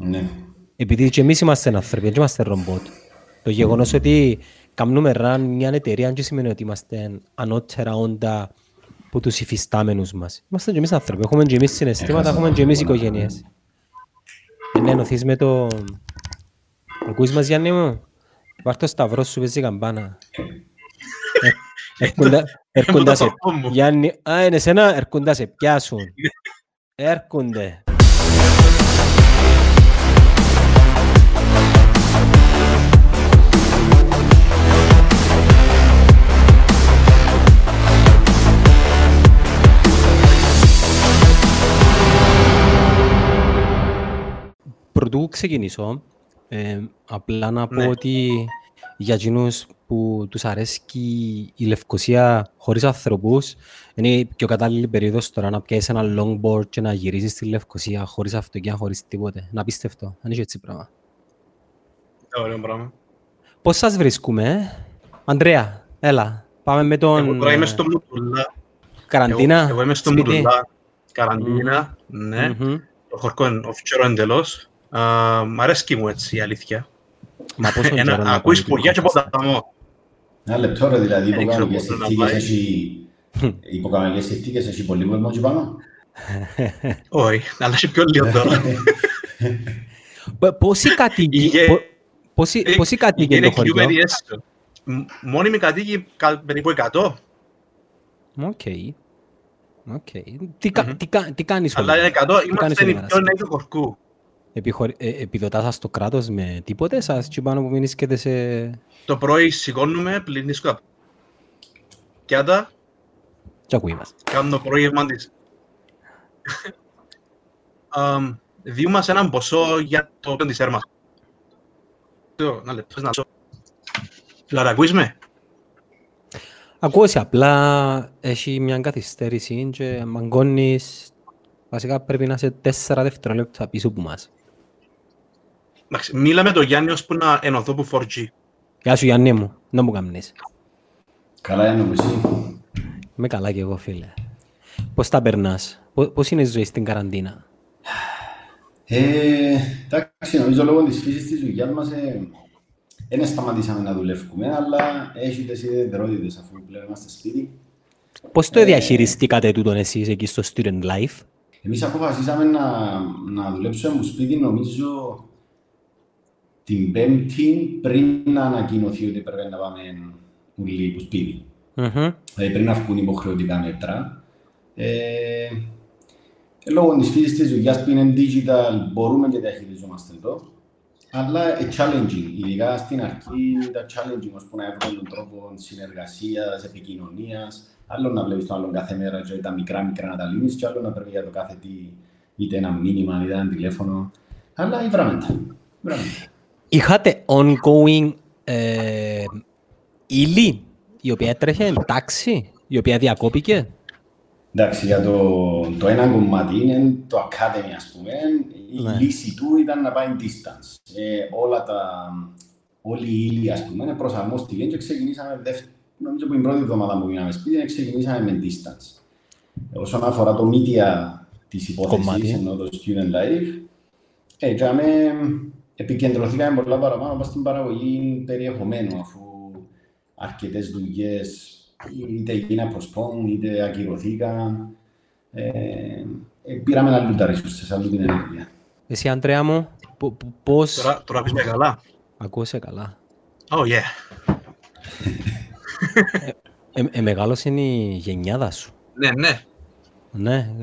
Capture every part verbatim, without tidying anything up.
Ναι. Επειδή και εμείς είμαστε άνθρωποι, και είμαστε ρομπότ. Το γεγονός ότι κάνουμε run μια εταιρεία δεν σημαίνει ότι είμαστε ανώτερα όντα από τους υφιστάμενους μας. Είμαστε και εμείς άνθρωποι, έχουμε και εμείς συναισθήματα, έχουμε και εμείς οικογένειες. Ναι, ενωθείς με το... Ακούεις μας, Γιάννη μου? Βάρ' το σταυρό σου, παίζει καμπάνα. Έρχοντα σε... Γιάννη... Α, είναι σένα, έρχοντα σε πιάσουν. Έρχονται. Πρωτού ξεκινήσω, ε, απλά να πω ναι. ότι για εκείνους που τους αρέσει η Λευκοσία χωρίς ανθρώπους, είναι η πιο κατάλληλη περίοδος τώρα να πιάσεις ένα longboard και να γυρίζεις στη Λευκοσία χωρίς αυτοκίνητα, χωρίς τίποτε. Να πίστευτο, αν είσαι έτσι πράγμα. Είναι ωραίο πράγμα. Πώς σας βρίσκουμε, ε? Ανδρέα, έλα, πάμε με τον... Εγώ τώρα είμαι στο Μουτουλά. Καραντίνα, εγώ, εγώ είμαι στο σπίτι. Μουτουλά. Καραντίνα, mm. ναι. Mm-hmm. Το χορκό είναι οφτιόρο εντελώς. Uh, μ' αρέσκει μου έτσι η αλήθεια. Ακούεις πογιά και ποταμό. Ένα λεπτό ρε, δηλαδή υποκαμελικές συνθήκες έχει πολύ κόσμο και πάνω. Όχι, αλλά έχει πιο λίγο τώρα. Πόσοι κατοίκοι είναι το χωριό? Μόνιμοι κατοίκοι περίπου εκατό. Οκ. Τι κάνεις όλα? Αλλά είναι εκατό, είμαστε πιο νέοι του χορκού. Επιχωρ... Ε, επιδοτά σας το κράτος με τίποτε σας και πάνω που μην ίσκεται σε... Το πρωί σηκώνουμε, πληνίσκω τα πιάτα και ακούει μας. Κάνουμε το πρόγευμα της. um, Διού μας έναν ποσό για το ποιον της έρμας. Να λεπτός να λεπτός. Λάρα, ακούεις με? Ακούω εσύ, απλά έχει μια καθυστέρηση και μαγκώνεις. Βασικά πρέπει να είσαι τέσσερα δευτερόλεπτα πίσω από μας. Μίλα με τον Γιάννη ώσπου να ενωθώ που φορ τζι. Γεια σου Γιάννη μου, να μου καμνείς. Καλά Γιάννη μου, εσύ? Είμαι καλά κι εγώ φίλε. Πώς τα περνάς, πώς είναι η ζωή στην καραντίνα? Ε, εντάξει, νομίζω λόγω της φύσης της δουλειάς μας δεν ε, σταματήσαμε να δουλεύουμε, αλλά έχει τις ιδιαιτερότητες αφού πλέον είμαστε σπίτι. Πώς το ε, διαχειριστήκατε τούτον εσείς εκεί στο Student Life? Εμείς αποφασίσαμε να, να δουλέψουμε από σπίτι, νομίζω, την Πέμπτη πριν να ανακοινωθεί ότι πρέπει να πάμε όλοι από σπίτι. Mm-hmm. Δηλαδή πριν να βγουν υποχρεωτικά μέτρα. Ε, λόγω της φύσης της δουλειάς που είναι digital μπορούμε και διαχειριζόμαστε εδώ. Αλλά challenging, ειδικά στην αρχή ήταν challenging ώσπου να έβγαλε τον τρόπο συνεργασίας, επικοινωνίας. Άλλο να βλέπεις τον άλλον κάθε μέρα και τα μικρά μικρά να τα λύνεις και άλλο να πρέπει για το κάθε τι, είτε ένα μήνυμα, είτε ένα τηλέφωνο. Αλλά η βραμμένα. Είχατε ongoing ε, ύλη, η οποία έτρεχε, εντάξει, η οποία διακόπηκε. Εντάξει, για το, το ένα κομμάτι είναι το Academy, ας πούμε. Ναι. Η λύση του ήταν να πάει distance. Ε, όλα τα, όλη η ύλη, ας πούμε, προσαρμόστηκε και ξεκινήσαμε δεύτερο. Νομίζω που την πρώτη εβδομάδα που μείναμε σπίτι, ξεκινήσαμε με distance. Όσον αφορά το media της υπόθεσης, ενώ το Student Life, έκαμε, επικεντρωθήκαμε πολλά παραπάνω από στην παραγωγή περιεχομένου, αφού αρκετές δουλειές είτε γίναν προσπών, είτε ακυρωθήκαν. Ε, πήραμε να λουταρίσουμε σε άλλου την ενέργεια. Εσύ, Αντρέα μου, πώς... Τώρα, τώρα πεις με καλά. Ακούσε καλά. Oh, yeah. ε, ε, μεγάλος είναι η γενιάδα σου. Ναι, ναι. Ναι.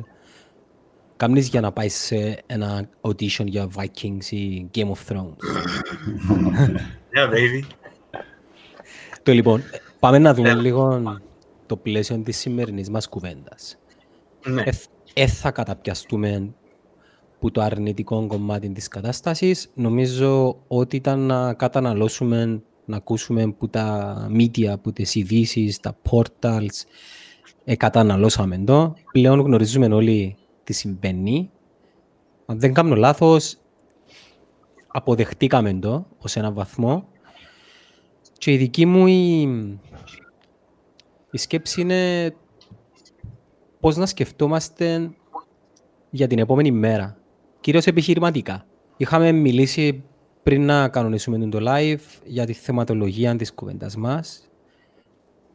Καμνείς για να πάει σε ένα audition για Vikings ή Game of Thrones. Yeah, baby. Το λοιπόν, πάμε να δούμε yeah. λίγο το πλαίσιο της σημερινής μας κουβέντας. Ναι. Ε, ε, θα καταπιαστούμε που το αρνητικό κομμάτι της κατάστασης. Νομίζω ότι ήταν να καταναλώσουμε... να ακούσουμε που τα media, που τις ειδήσεις, τα portals, ε, καταναλώσαμε εδώ. Πλέον γνωρίζουμε όλοι τι συμβαίνει. Αν δεν κάνω λάθος, αποδεχτήκαμε εδώ ως έναν βαθμό. Και η δική μου η, η σκέψη είναι πώς να σκεφτόμαστε για την επόμενη μέρα, κυρίως επιχειρηματικά. Είχαμε μιλήσει πριν να κανονίσουμε το live για τη θεματολογία της κουβέντας μας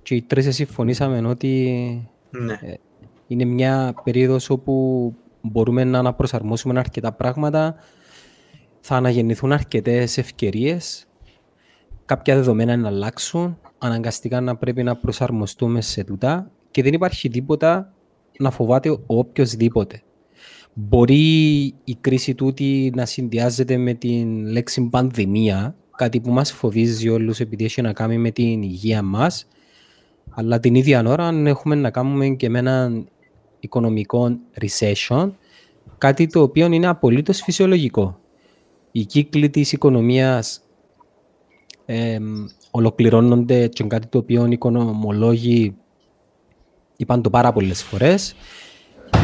και οι τρεις συμφωνήσαμε ότι ναι. είναι μια περίοδος όπου μπορούμε να αναπροσαρμόσουμε αρκετά πράγματα, θα αναγεννηθούν αρκετές ευκαιρίες, κάποια δεδομένα να αλλάξουν, αναγκαστικά να πρέπει να προσαρμοστούμε σε τούτα και δεν υπάρχει τίποτα να φοβάται ο οποιοσδήποτε. Μπορεί η κρίση τούτη να συνδυάζεται με την λέξη πανδημία, κάτι που μας φοβίζει όλους επειδή έχει να κάνει με την υγεία μας, αλλά την ίδια ώρα έχουμε να κάνουμε και με έναν οικονομικό recession, κάτι το οποίο είναι απολύτως φυσιολογικό. Οι κύκλοι της οικονομίας ε, ολοκληρώνονται και κάτι το οποίο οι οικονομολόγοι είπαν το πάρα πολλές φορές.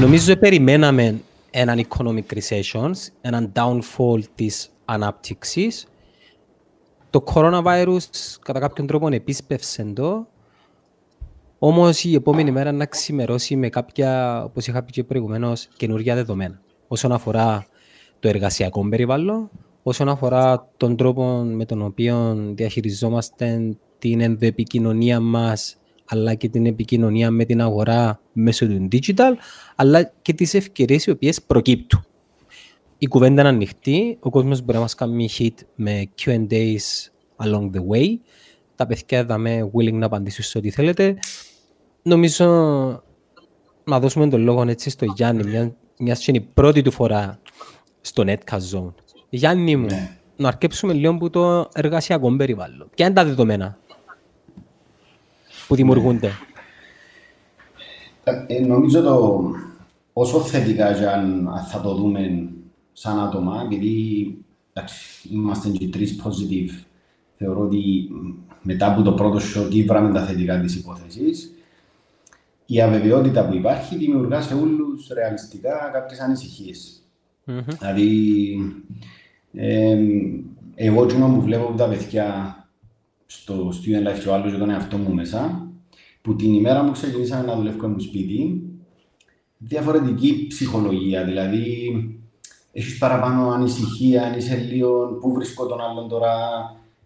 Νομίζω περιμέναμε έναν economic recession, έναν downfall της ανάπτυξης. Το coronavirus κατά κάποιον τρόπο επίσπευσε το, όμως η επόμενη μέρα να ξημερώσει με κάποια, όπως είχα πει και προηγουμένως, καινούργια δεδομένα. Όσον αφορά το εργασιακό περιβάλλον, όσον αφορά τον τρόπο με τον οποίο διαχειριζόμαστε την ενδοεπικοινωνία μας, αλλά και την επικοινωνία με την αγορά μέσω του digital, αλλά και τις ευκαιρίες οι οποίες προκύπτουν. Η κουβέντα είναι ανοιχτή, ο κόσμος μπορεί να μας κάνει hit με κιου εντ έις along the way. Τα παιδιά θα είμαι willing να απαντήσουν σε ό,τι θέλετε. Νομίζω να δώσουμε τον λόγο έτσι στο Γιάννη, μια, μιας και είναι η πρώτη του φορά στο NetCastZone. Γιάννη μου, ναι. να αρκέψουμε λίγο που το εργασιακό περιβάλλον. Ποια είναι τα δεδομένα που δημιουργούνται? Ε, νομίζω το όσο θετικά και αν θα το δούμε σαν άτομα, επειδή είμαστε και τρεις positive, θεωρώ ότι μετά από το πρώτο show ήβραμε τα θετικά της υπόθεσης, η αβεβαιότητα που υπάρχει δημιουργά σε όλους ρεαλιστικά κάποιες ανησυχίες. Mm-hmm. Δηλαδή, ε, εγώ κοινό μου βλέπω τα παιδιά στο Student Life και ο άλλος και τον εαυτό μου μέσα, που την ημέρα μου ξεκινήσαμε να δουλεύουμε στο σπίτι, διαφορετική ψυχολογία, δηλαδή έχεις παραπάνω ανησυχία, αν είσαι λίγο, πού βρίσκω τον άλλον τώρα,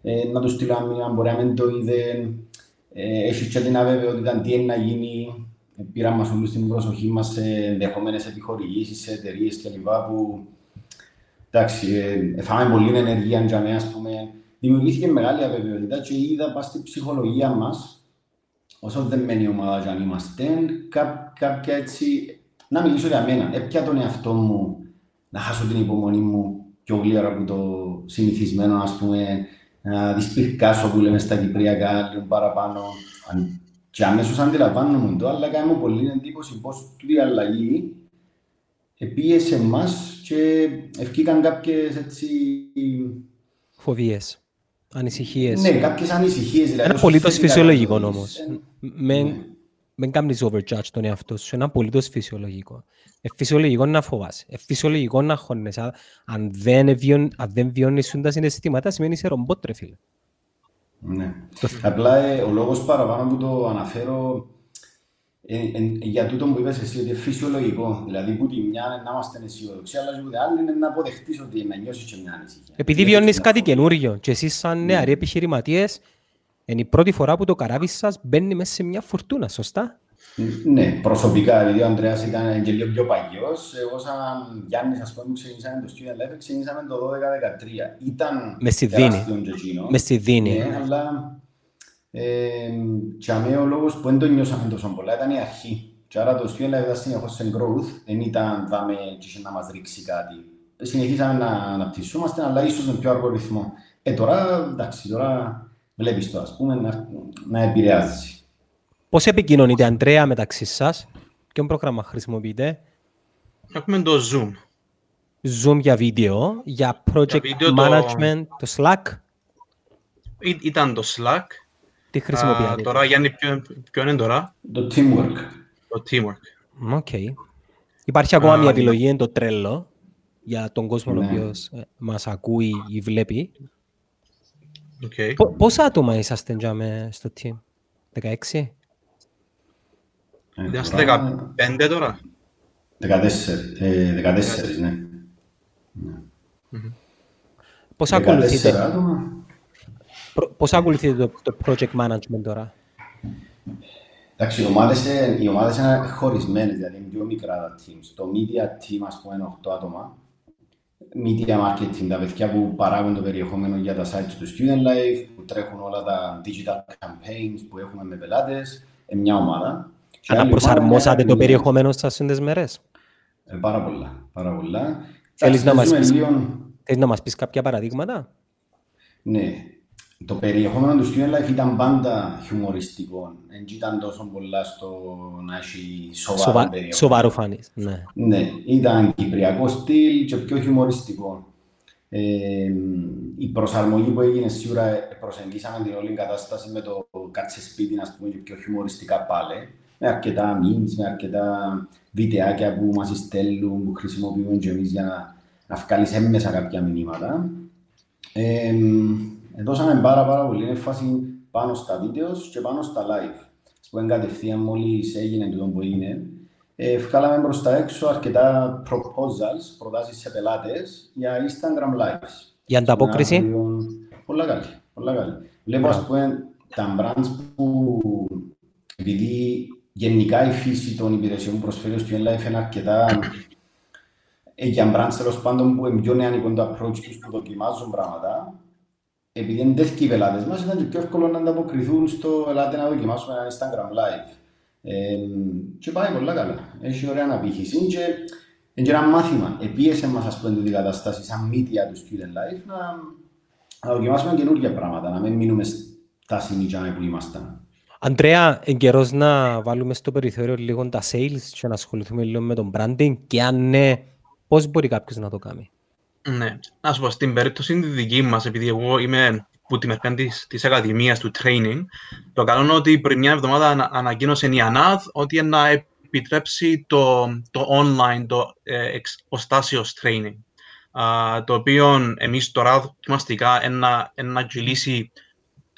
ε, να του στείλω άμυνα, μπορεί να μην το είδε, ε, έχεις και την αβεβαιότητα, τι είναι να γίνει, ε, πήραμε μας όλους την προσοχή μας σε ενδεχομένες επιχορηγήσεις, σε εταιρείες κλπ. Που, εντάξει, ε, φάμε πολύ ενεργία για μένα, ας πούμε. Δημιουργήθηκε μεγάλη αβεβαιότητα και είδα πας στη ψυχολογία μας, όσο δεν μένει η ομάδα και αν είμαστε, κά, κάποια έτσι, να μιλήσω για μένα, έπια τον εαυτό μου, να χάσω την υπομονή μου πιο γλύωρα από το συνηθισμένο, ας πούμε, να δυσπυρκάσω που λέμε στα κυπριακά, λίγο παραπάνω. Και αμέσως αντιλαμβάνομαι το, αλλά κάνω πολύ εντύπωση πως η αλλαγή επίεσε μας και ευκήκαν κάποιες έτσι... φοβίες. Ανησυχίες. Ναι, κάποιες ανησυχίες. Δηλαδή, ένα απολύτως φυσιολογικό όμως. Μην κάνεις overjudge τον εαυτό σου. Ένα απολύτως φυσιολογικό. Ε, φυσιολογικό είναι να φοβάσαι. Ε, φυσιολογικό να χώνεις. Αν δεν, βιων, δεν βιώνεις τα συναισθήματα, σημαίνει είσαι ρομπότ, ρε φίλε. Ναι. Απλά ε, ο λόγος παραπάνω που το αναφέρω ε, ε, ε, για τούτο που είπες εσύ, ότι είναι φυσιολογικό. Δηλαδή, που τη μια είναι να είμαστε αισιοδοξοί, αλλά και που την άλλη είναι να αποδεχτείς ότι να νιώσεις και μια ανησυχία. Επειδή βιώνεις κάτι να... καινούριο, και εσείς, σαν νεαροί ναι. επιχειρηματίες, είναι η πρώτη φορά που το καράβι σας μπαίνει μέσα σε μια φουρτούνα, σωστά? Ναι, προσωπικά, δηλαδή ο Ανδρέας ήταν και λίγο πιο παγιός. Εγώ, σαν Γιάννης, ας πούμε, ξεκινήσαμε το Student Life, ξεκινήσαμε το δώδεκα δεκατρία. Ήταν τεράστιον και εκείνο. Με στη Δίνη. Ναι, αλλά τσαμέ ο λόγος που δεν το νιώσαμε τόσο πολλά ήταν η αρχή. Και άρα το Student Life ήταν συνεχώς σε growth, δεν ήταν δάμε και να μας ρίξει κάτι. Συνεχίσαμε να αναπτυσσόμαστε, αλλά ίσως με πιο αργό ρυθμό. Ε, τώρα, εντάξει, τώρα βλέπεις το, ας πούμε, να, να επηρεάζει. Πώς επικοινωνείτε, Αντρέα, μεταξύ σας? Ποιον πρόγραμμα χρησιμοποιείτε? Έχουμε το Zoom. Zoom για βίντεο, για project για management, το... το Slack. Ή, ήταν το Slack. Τι χρησιμοποιείτε? Uh, τώρα, Γιάννη, ποιο, ποιο είναι τώρα? Το Teamwork. Το Teamwork. Okay. Υπάρχει ακόμα uh, μια επιλογή, είναι το Trello, για τον κόσμο ναι. ο οποίος μας ακούει ή βλέπει. Okay. Πο- πόσα άτομα είσαστε στο team? δεκαέξι? Είμαστε δεκαπέντε τώρα. δεκατέσσερα, ναι. Πώς ακολουθείτε, πώς ακολουθείτε το, το project management τώρα? Εντάξει, οι ομάδες είναι χωρισμένες, δηλαδή είναι πιο μικρά τα teams. Το media team, ας πούμε, είναι οκτώ άτομα. Media marketing, τα παιδιά που παράγουν το περιεχόμενο για τα sites του Student Life, που τρέχουν όλα τα digital campaigns που έχουμε με πελάτες, είναι μια ομάδα. Αλλά προσαρμόσατε το περιεχόμενο σας στις μέρες? Ε, πάρα πολλά, πάρα πολλά. Θέλεις να, πεις, λίγο... θέλεις να μας πεις κάποια παραδείγματα? Ναι. Το περιεχόμενο του Student Life ήταν πάντα χιουμοριστικό. Δεν ήταν τόσο πολλά στο να έχει σοβαρό Σοβα... περιεχόμενο. Σοβαρό φανείς, ναι. Ναι, ήταν κυπριακό στυλ και πιο χιουμοριστικό. Ε, η προσαρμογή που έγινε σίγουρα προσεγγίσαμε την όλη κατάσταση με το κάτσε σπίτι, να πούμε, και πιο χιουμοριστικά πάλι. Με αρκετά memes, με αρκετά βιντεάκια που μας στέλνουν, που χρησιμοποιούμε και εμείς για να, να βγάλεις έμμεσα κάποια μηνύματα. Ε, Δώσαμε πάρα, πάρα πολύ έμφαση πάνω στα βίντεο και πάνω στα live. Στην κατευθείαν, μόλις έγινε τούτο που έγινε, ε, βγάλαμε προς τα έξω αρκετά proposals, προτάσεις σε πελάτες για Instagram lives. Η ανταπόκριση? Δύο... Πολλά καλή, πολλά καλή. Βλέπω, ας πούμε, τα brands που, επειδή γενικά η φύση των υπηρεσιών που προσφέρει στο Life είναι αρκετά ε, για brands, τέλος πάντων, που είναι πιο νεανικό το approach τους, που δοκιμάζουν πράγματα. Επειδή είναι τέτοιοι οι πελάτες μας, ήταν και πιο εύκολο να ανταποκριθούν στο ελάτε να δοκιμάσουμε ένα Instagram Live. Ε, και πάει πολλά καλά. Έχει ωραία αναπήχηση και είναι και ένα μάθημα. Επίεσε μας, ας πούμε, την κατάσταση σαν media του Student Life να, να δοκιμάσουμε καινούργια πράγματα, να μην μείνουμε στα συνήθεια που ήμασταν. Αντρέα, εν καιρός να βάλουμε στο περιθώριο λίγο τα sales και να ασχοληθούμε λίγο με τον branding, και αν ναι, πώς μπορεί κάποιος να το κάνει? Ναι, να σου πω, στην περίπτωση είναι τη δική μας, επειδή εγώ είμαι που τη μερκάν της, της Ακαδημίας, του training, το καλό είναι ότι πριν μια εβδομάδα ανα, ανακοίνωσε η ΑΝΑΔ ότι να επιτρέψει το, το online, το ε, εξποστάσεως training, α, το οποίο εμείς τώρα δοκιμαστικά να, να κυλήσει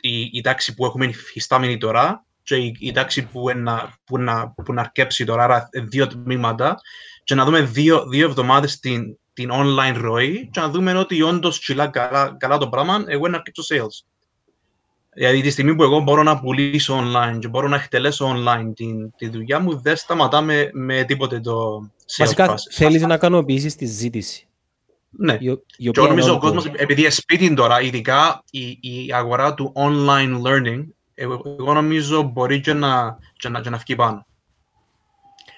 η, η τάξη που έχουμε υφιστάμενη τώρα και η, η τάξη που, ενα, που, να, που να αρκέψει τώρα, άρα δύο τμήματα, και να δούμε δύο, δύο εβδομάδες την την online ροή και να δούμε ότι όντως κυλά καλά, καλά το πράγμα, εγώ να αρκέψω sales. Δηλαδή τη στιγμή που εγώ μπορώ να πουλήσω online και μπορώ να εκτελέσω online την, τη δουλειά μου, δεν σταματάμε με τίποτε το sales. Βασικά, θέλεις να ικανοποιήσεις τη ζήτηση. Ναι. Η, η και νομίζω ο κόσμος, επειδή είναι σπίτι τώρα, ειδικά η, η αγορά του online learning, εγώ νομίζω μπορεί και να, και να, και να βγει πάνω.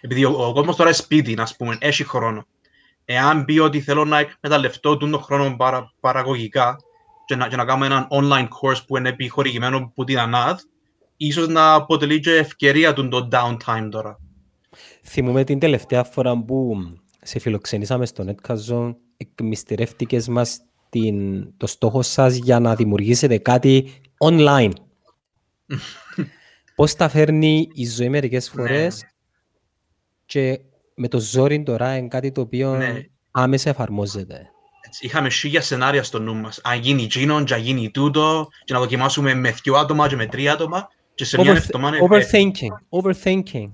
Επειδή ο, ο κόσμος τώρα είναι σπίτι, ας πούμε, έχει χρόνο. Εάν πει ότι θέλω να εκμεταλλευτώ τον χρόνο παρα, παραγωγικά και να, και να κάνω έναν online course που είναι επιχορηγημένο από την ΑΝΑΔ, ίσως να αποτελεί και ευκαιρία του το downtime τώρα. Θυμούμε την τελευταία φορά που σε φιλοξενήσαμε στο NetCastZone, εκμυστηρεύτηκες μας την, το στόχο σας για να δημιουργήσετε κάτι online. Πώς τα φέρνει η ζωή μερικές φορές, ναι, και με το ζόρι τώρα είναι κάτι το οποίο, ναι, άμεσα εφαρμόζεται. Είχαμε χίλια σενάρια στο νου μας. Αν γίνει εκείνον και αν γίνει τούτο και να δοκιμάσουμε με δύο άτομα και με τρία άτομα και σε μια Overth- εβδομάδα... Overthinking. Overthinking.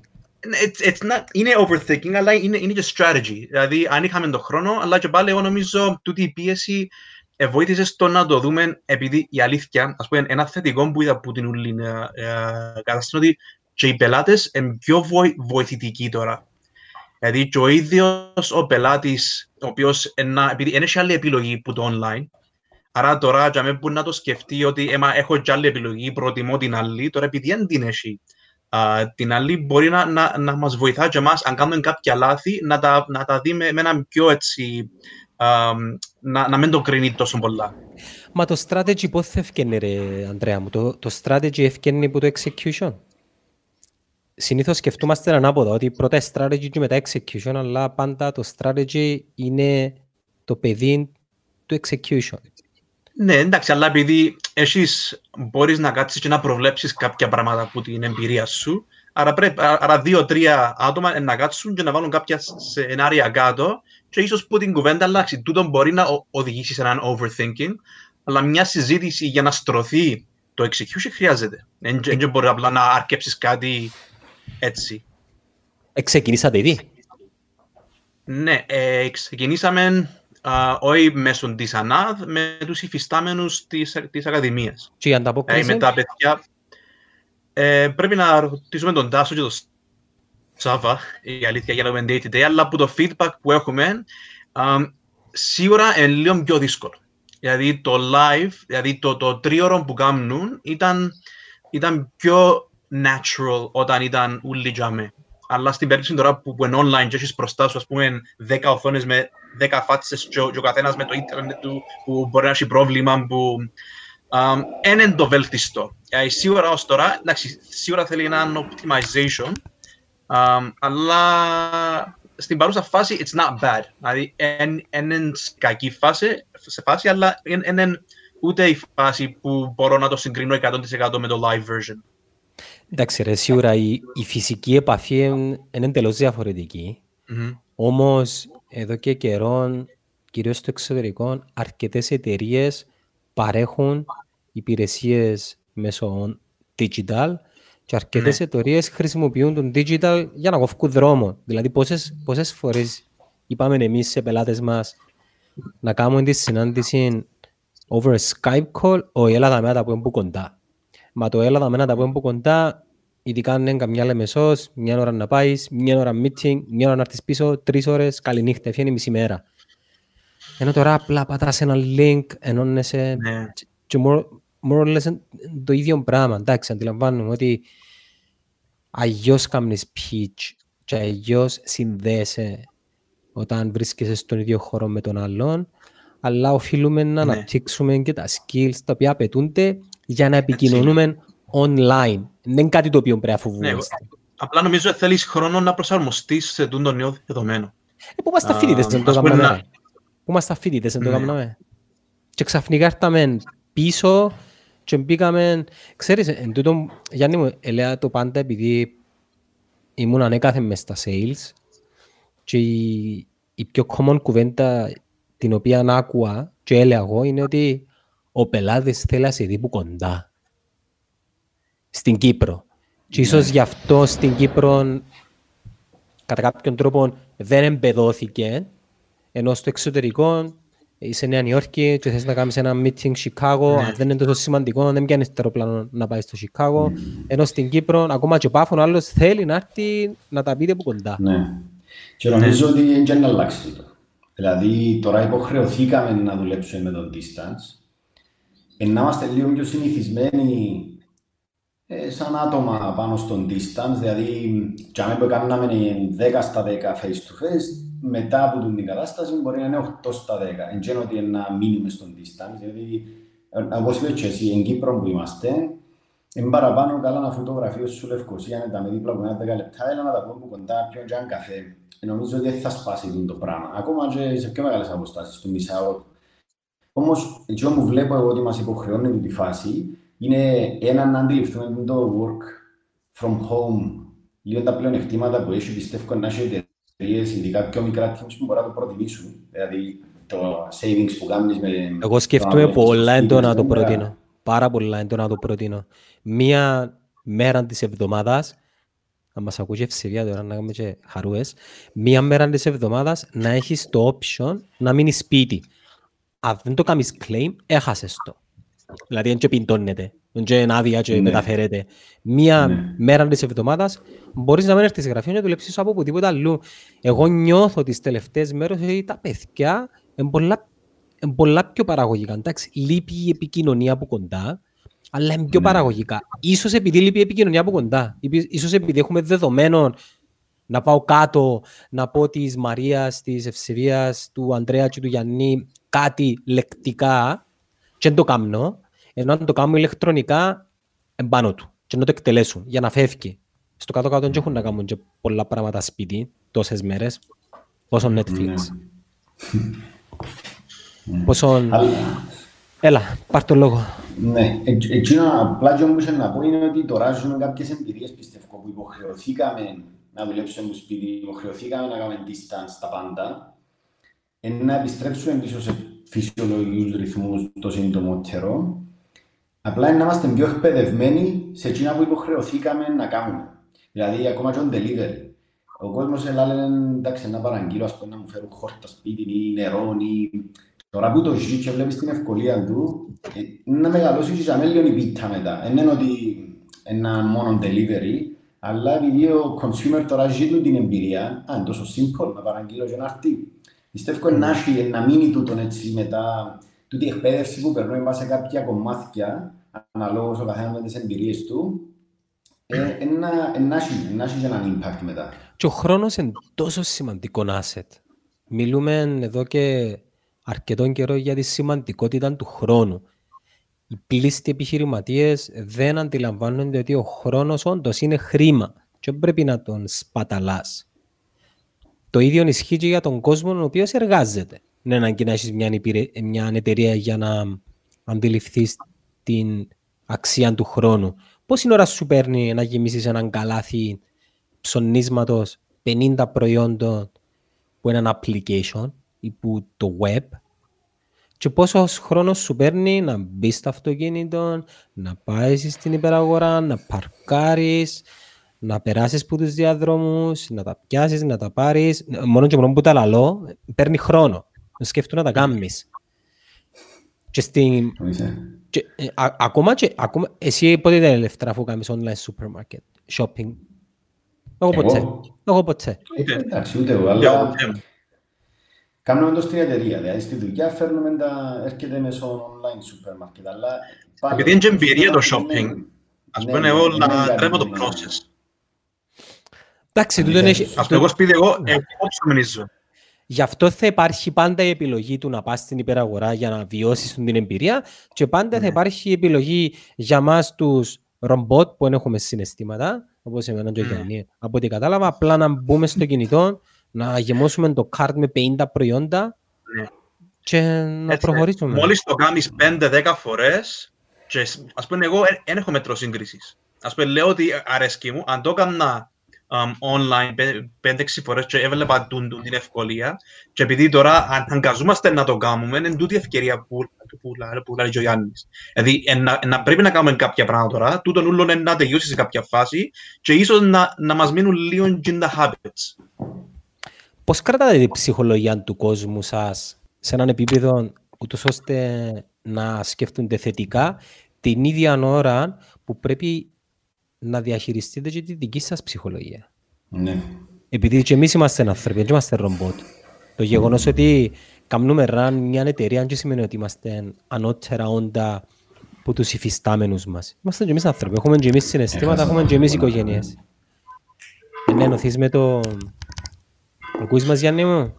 It's, it's not, είναι overthinking, αλλά είναι, είναι και strategy. Δηλαδή, αν είχαμε τον χρόνο, αλλά και πάλι εγώ νομίζω τούτη η πίεση βοήθησε στο να το δούμε, επειδή η αλήθεια, ας πούμε, ένα θετικό που είδα από την ουλή ε, ε, κατάσταση, ότι και οι πελάτες είναι πιο βοη, βοηθητικοί τώρα. Δηλαδή και ο ίδιος ο πελάτης, ο οποίος επειδή είναι και άλλη επιλογή που το online, άρα τώρα για μένα μπορεί να το σκεφτεί ότι έμα, έχω και άλλη επιλογή, προτιμώ την άλλη, τώρα επειδή δεν την έχει α, την άλλη, μπορεί να, να, να μας βοηθά και εμάς, αν κάνουμε κάποια λάθη, να τα, να τα δει με, με έναν πιο έτσι, α, να, να μην το κρίνει τόσο πολλά. Μα το strategy πώς θα ευκαινεί, ρε Ανδρέα μου, το, το strategy ευκαινεί από το execution. Συνήθως σκεφτούμαστε ανάποδα, ότι πρώτα strategy και μετά execution, αλλά πάντα το strategy είναι το παιδί του execution. Ναι, εντάξει, αλλά επειδή εσείς μπορείς να κάτσεις και να προβλέψεις κάποια πράγματα από την εμπειρία σου, άρα, πρέπει, άρα δύο-τρία άτομα να κάτσουν και να βάλουν κάποια σενάρια κάτω και ίσως που την κουβέντα αλλάξει. Τούτο μπορεί να οδηγήσει σε έναν overthinking, αλλά μια συζήτηση για να στρωθεί το execution χρειάζεται. Δεν μπορεί απλά να αρκέψεις κάτι... Έτσι. Ξεκινήσατε ήδη? Ναι, ε, ξεκινήσαμε α, όχι μέσω της ΑΝΑΔ, με τους υφιστάμενους της, της Ακαδημίας. Και η ανταπόκριση. Ε, με τα παιδιά, ε, πρέπει να ρωτήσουμε τον Τάσο και τον Σάβα, η αλήθεια, για να λέμε day to day, αλλά από το feedback που έχουμε, α, σίγουρα είναι λίγο πιο δύσκολο. Δηλαδή το live, δηλαδή το, το τρίωρο που κάνουν ήταν, ήταν πιο natural όταν ήταν ούλοι τζάμε. Αλλά στην περίπτωση τώρα που, που είναι online και έχεις μπροστά σου, ας πούμε, δέκα οθόνες με δέκα φάτσες και ο, ο καθένας με το ίντερνετ του που μπορεί να έχει πρόβλημα, που δεν είναι το βέλτιστο. Δηλαδή, σίγουρα ως τώρα, εντάξει, σίγουρα θέλει έναν optimization, α, αλλά στην παρούσα φάση, it's not bad. Δηλαδή, δεν είναι κακή φάση, σε φάση, αλλά δεν είναι ούτε η φάση που μπορώ να το συγκρίνω εκατό τοις εκατό με το live version. Εντάξει ρε, σίγουρα η, η φυσική επαφή είναι εντελώς διαφορετική, mm-hmm. όμως εδώ και καιρόν, κυρίως στο εξωτερικό, αρκετές εταιρείες παρέχουν υπηρεσίες μέσω digital και αρκετές mm-hmm. εταιρείες χρησιμοποιούν τον digital για να κοφκούν δρόμο. Δηλαδή πόσες, πόσες φορές είπαμε εμείς σε πελάτες μας να κάνουμε τη συνάντηση over Skype call, όχι έλα τα μέτρα που είναι που κοντά. Μα το έλα δαμένα τα πούμε που κοντά, ειδικά αν είναι καμιά λεμεσός, μια ώρα να πάει, μια ώρα meeting, μια ώρα να έρθεις πίσω, τρεις ώρες, καληνύχτα, έφυγε μισή μέρα. Ενώ τώρα απλά πατάς ένα link, ενώνεσαι yeah. και more, more or less το ίδιο πράγμα. Εντάξει, αντιλαμβάνομαι ότι αγιώς κάνεις pitch και αγιώς συνδέεσαι όταν βρίσκεσαι στον ίδιο χώρο με τον άλλον, αλλά οφείλουμε να yeah. αναπτύξουμε και τα skills τα οποία απαιτούνται για να επικοινωνούμε online. Δεν είναι κάτι το οποίο πρέπει να φοβούμαστε. Ναι, απλά νομίζω ότι θέλεις χρόνο να προσαρμοστείς σε τον νέο δεδομένο. Ε, πού μας τα φοιτητές δεν το κάναμε. Να... Πού μας τα φοιτητές δεν ναι. το κάναμε. Και ξαφνικά έρθαμε πίσω και μπήκαμε... Ξέρεις, εν τούτο, Γιάννη μου, έλεγα το πάντα επειδή ήμουν ανέκαθε μες στα sales και η, η πιο common κουβέντα την οποία άκουα και έλεγα εγώ είναι ότι ο πελάτης θέλει να σε δει που κοντά, στην Κύπρο. Και ίσως γι' αυτό στην Κύπρο, κατά κάποιον τρόπο, δεν εμπεδώθηκε, ενώ στο εξωτερικό, είσαι Νέα Νιόρκη και θες να κάνεις ένα meeting Σικάγο, αν δεν είναι τόσο σημαντικό, δεν πιάνεις αεροπλάνο να πάει στο Σικάγο, ενώ στην Κύπρο, ακόμα και ο Πάφων, ο άλλος θέλει να έρθει να τα πείτε που κοντά. Ναι. Και νομίζω ότι δεν αλλάξει το. Δηλαδή, τώρα υποχρεωθήκαμε να δουλέψουμε με τον distance, να είμαστε λίγο πιο συνηθισμένοι ε, σαν άτομα πάνω στον distance, δηλαδή κι αν έκαναμε δέκα στα δέκα face-to-face, μετά από την κατάσταση μπορεί να είναι οκτώ στα δέκα. Εν γένω ότι να μείνουμε στον distance, δηλαδή όπως είπε και εσύ, εν Κύπρο που είμαστε, είναι παραπάνω καλά να φωτογραφείο σου Λευκοσία, να τα με δίπλα από ένα δέκα λεπτά, αλλά να τα πούμε που κοντά πιο και αν καφέ. Νομίζω ότι θα σπάσει το πράγμα, ακόμα και σε πιο μεγάλες αποστάσεις του μισάου. Όμως, έτσι όπου βλέπω εγώ ότι μας υποχρεώνει τη φάση, είναι ένα να αντιληφθούμε το work from home. Λίγο τα πλεονεκτήματα που έχει, πιστεύω να έχει εταιρείες, ειδικά πιο μικρά teams που μπορεί να το προτιμήσουν. Δηλαδή, το savings που κάνεις με... Εγώ σκεφτούμε πολλά έντονα να το προτείνω. Πάρα πολλά έντονα να το προτείνω. Μία μέρα της εβδομάδας, να μας ακούσει ευσεβία τώρα, να κάνουμε και χαρούες, μία μέρα της εβδομάδας να έχεις το option να μείνεις σπίτι. Αν δεν το κάνεις claim, έχασες το. Δηλαδή, δεν και πιντώνεται, δεν και άδεια και ναι. μεταφέρεται. Μία ναι. μέρα της εβδομάδας μπορείς να μην έρθεις γραφείο να δουλέψεις από οπουδήποτε αλλού. Εγώ νιώθω τις τελευταίες μέρες ότι τα παιδιά είναι πολλά, πολλά πιο παραγωγικά. Εντάξει, λείπει η επικοινωνία από κοντά, αλλά είναι πιο ναι. παραγωγικά. Ίσως επειδή λείπει η επικοινωνία από κοντά. Ίσως επειδή έχουμε δεδομένων να πάω κάτω, να πω της Μαρίας, της Ευσεβίας, του Ανδρέα και του Γιάννη κάτι λεκτικά και δεν το κάνω, ενώ αν το κάνουμε ηλεκτρονικά εμπάνω του και να το εκτελέσουν για να φεύγει. Στο κάτω-κάτω δεν έχουν να κάνουν και πολλά πράγματα σπίτι τόσες μέρες, πόσο Netflix. Πόσο... Έλα, πάρ' το λόγο. Ναι, εκείνο απλά και όμως να πω είναι ότι τώρα ζουν κάποιες εμπειρίες, πιστεύω, που υποχρεωθήκαμε να δουλέψουμε στο σπίτι, υποχρεωθήκαμε να κάνουμε distance τα πάντα, να επιστρέψουμε πίσω σε φυσιολογικούς ρυθμούς το συντομότερο, απλά να είμαστε πιο εκπαιδευμένοι σε εκείνα που υποχρεωθήκαμε να κάνουμε. Δηλαδή, ακόμα και on delivery. Ο κόσμος έλεγε, εντάξει, να παραγγείλω, ας πούμε, να μου φέρουν χόρτα σπίτι ή νερό ή... Τώρα που το ζει και βλέπεις την ευκολία του, να μεγαλώσει και με λίγο η πίτα μετά. Εν είναι ότι ένα μόνο delivery, αλλά επειδή ο consumer τώρα ζει του την εμπειρία, αν τόσο simple, να παραγγείλω και να έρθει. Πιστεύω να έχει να μείνει τούτον έτσι μετά, τούτη εκπαίδευση που περνούμε σε κάποια κομμάτια, αναλόγως ο καθένας με τις εμπειρίες του, να έχει έναν impact μετά. Και ο χρόνος είναι τόσο σημαντικό asset. Μιλούμε εδώ και αρκετόν καιρό για τη σημαντικότητα του χρόνου. Οι πλήστοι επιχειρηματίες δεν αντιλαμβάνονται ότι ο χρόνος όντως είναι χρήμα και πρέπει να τον σπαταλάς. Το ίδιο ισχύει και για τον κόσμο ο οποίος εργάζεται. Ναι, να ανακοινάσεις μια, υπηρε... μια εταιρεία για να αντιληφθείς την αξία του χρόνου. Πόση ώρα σου παίρνει να γεμίσεις έναν καλάθι ψωνίσματος πενήντα προϊόντων που είναι ένα application ή που το web, και πόσο χρόνο σου παίρνει να μπεις στο αυτοκίνητο, να πάεις στην υπεραγορά, να παρκάρεις, να περάσεις που τους διαδρόμους, να τα πιάσεις, να τα πάρεις. Μόνο και μόνο που τα λαλώ, παίρνει χρόνο. Σκέφτου να τα κάνεις. Και στην... Και, ε, α, ακόμα και ακόμα, εσύ πότε ήταν ελεύθερα αφού κάνεις online supermarket, shopping? Εγώ ποτέ. Εγώ ποτέ. Εντάξει, ούτε εγώ, αλλά κάνουμε το στην εταιρεία, δηλαδή στη δουλειά φέρνουμε τα, έρχεται μέσω online supermarket, αλλά... Επειδή είναι και εμπειρία το shopping, ας πούμε εγώ τρέμω το process. Εντάξει, τούτο είναι... Αυτό εγώ σπίτι εγώ, εγώ ψωμενίζω. Γι' αυτό θα υπάρχει πάντα η επιλογή του να πας στην υπεραγορά για να βιώσεις την εμπειρία και πάντα θα υπάρχει η επιλογή για μας τους ρομπότ που έχουμε συναισθήματα, όπως εμένα και ο Γιάννη. Από ό,τι κατάλαβα, απλά να μπούμε στο κινητό, να γεμώσουμε το card με πενήντα προϊόντα και να προχωρήσουμε. Μόλις το κάνεις πέντε δέκα φορές, και ας πούμε εγώ δεν έχω μέτρο σύγκρισης. Ας πούμε λέω ότι αρέσκει μου, αν το έκανα Um, online πέντε έξι φορές και έβλεπα την ευκολία και επειδή τώρα αν αγκαζόμαστε να το κάνουμε είναι τούτη ευκαιρία που, που, που λέει και ο Γιάννης. Δηλαδή ε, να, να πρέπει να κάνουμε κάποια πράγματα τώρα, τούτον ούλον είναι να τελειώσει σε κάποια φάση και ίσως να, να μας μείνουν λίγο in the habits. Πώς κρατάτε την ψυχολογία του κόσμου σας σε έναν επίπεδο ούτως ώστε να σκέφτονται θετικά την ίδια ώρα που πρέπει να διαχειριστείτε και τη δική σας ψυχολογία. Ναι. Επειδή και εμείς είμαστε άνθρωποι, και είμαστε ρομπότ. Το γεγονός ότι κάνουμε ραν μια εταιρεία δεν σημαίνει ότι είμαστε ανώτερα όντα από τους υφιστάμενους μας. Είμαστε και εμείς άνθρωποι, έχουμε και εμείς συναισθήματα, έχουμε και εμείς οικογένειες. Ναι, ενωθείς με το... Ακούεις μας, Γιάννη μου?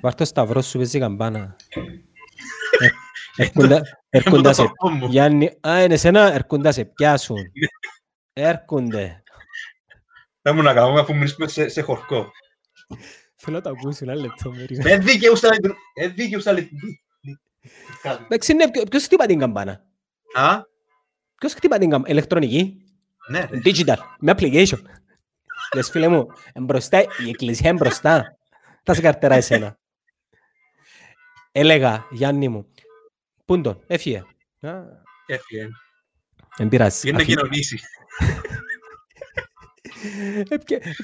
Βάρ' το σταυρό σου, παίζει καμπάνα. Έρχοντα σε... Γιάννη, α, είναι σένα, έρχοντα σε πιάσουν. Έρχονται. Θα μου να κάνουμε αφού μιλήσουμε σε, σε χορκό. Θέλω να το ακούσω ένα λεπτό. Ε, δίκαιους θα λειτουργεί. Ε, δίκαιους θα λειτουργεί. Εντάξει, ναι, ποιος χτύπα την καμπάνα? Α? Ποιος χτύπα την καμπάνα? Ηλεκτρονική. Ναι. Digital. Με application. Λες, φίλε μου, εμπροστά, η εκκλησία εμπροστά. Θα σε καρτερά εσένα. Έλεγα, Γιάννη μου, πούντον, έφυγε. Έφυγε. Εν πειράζει. Είναι να κοινωνήσει.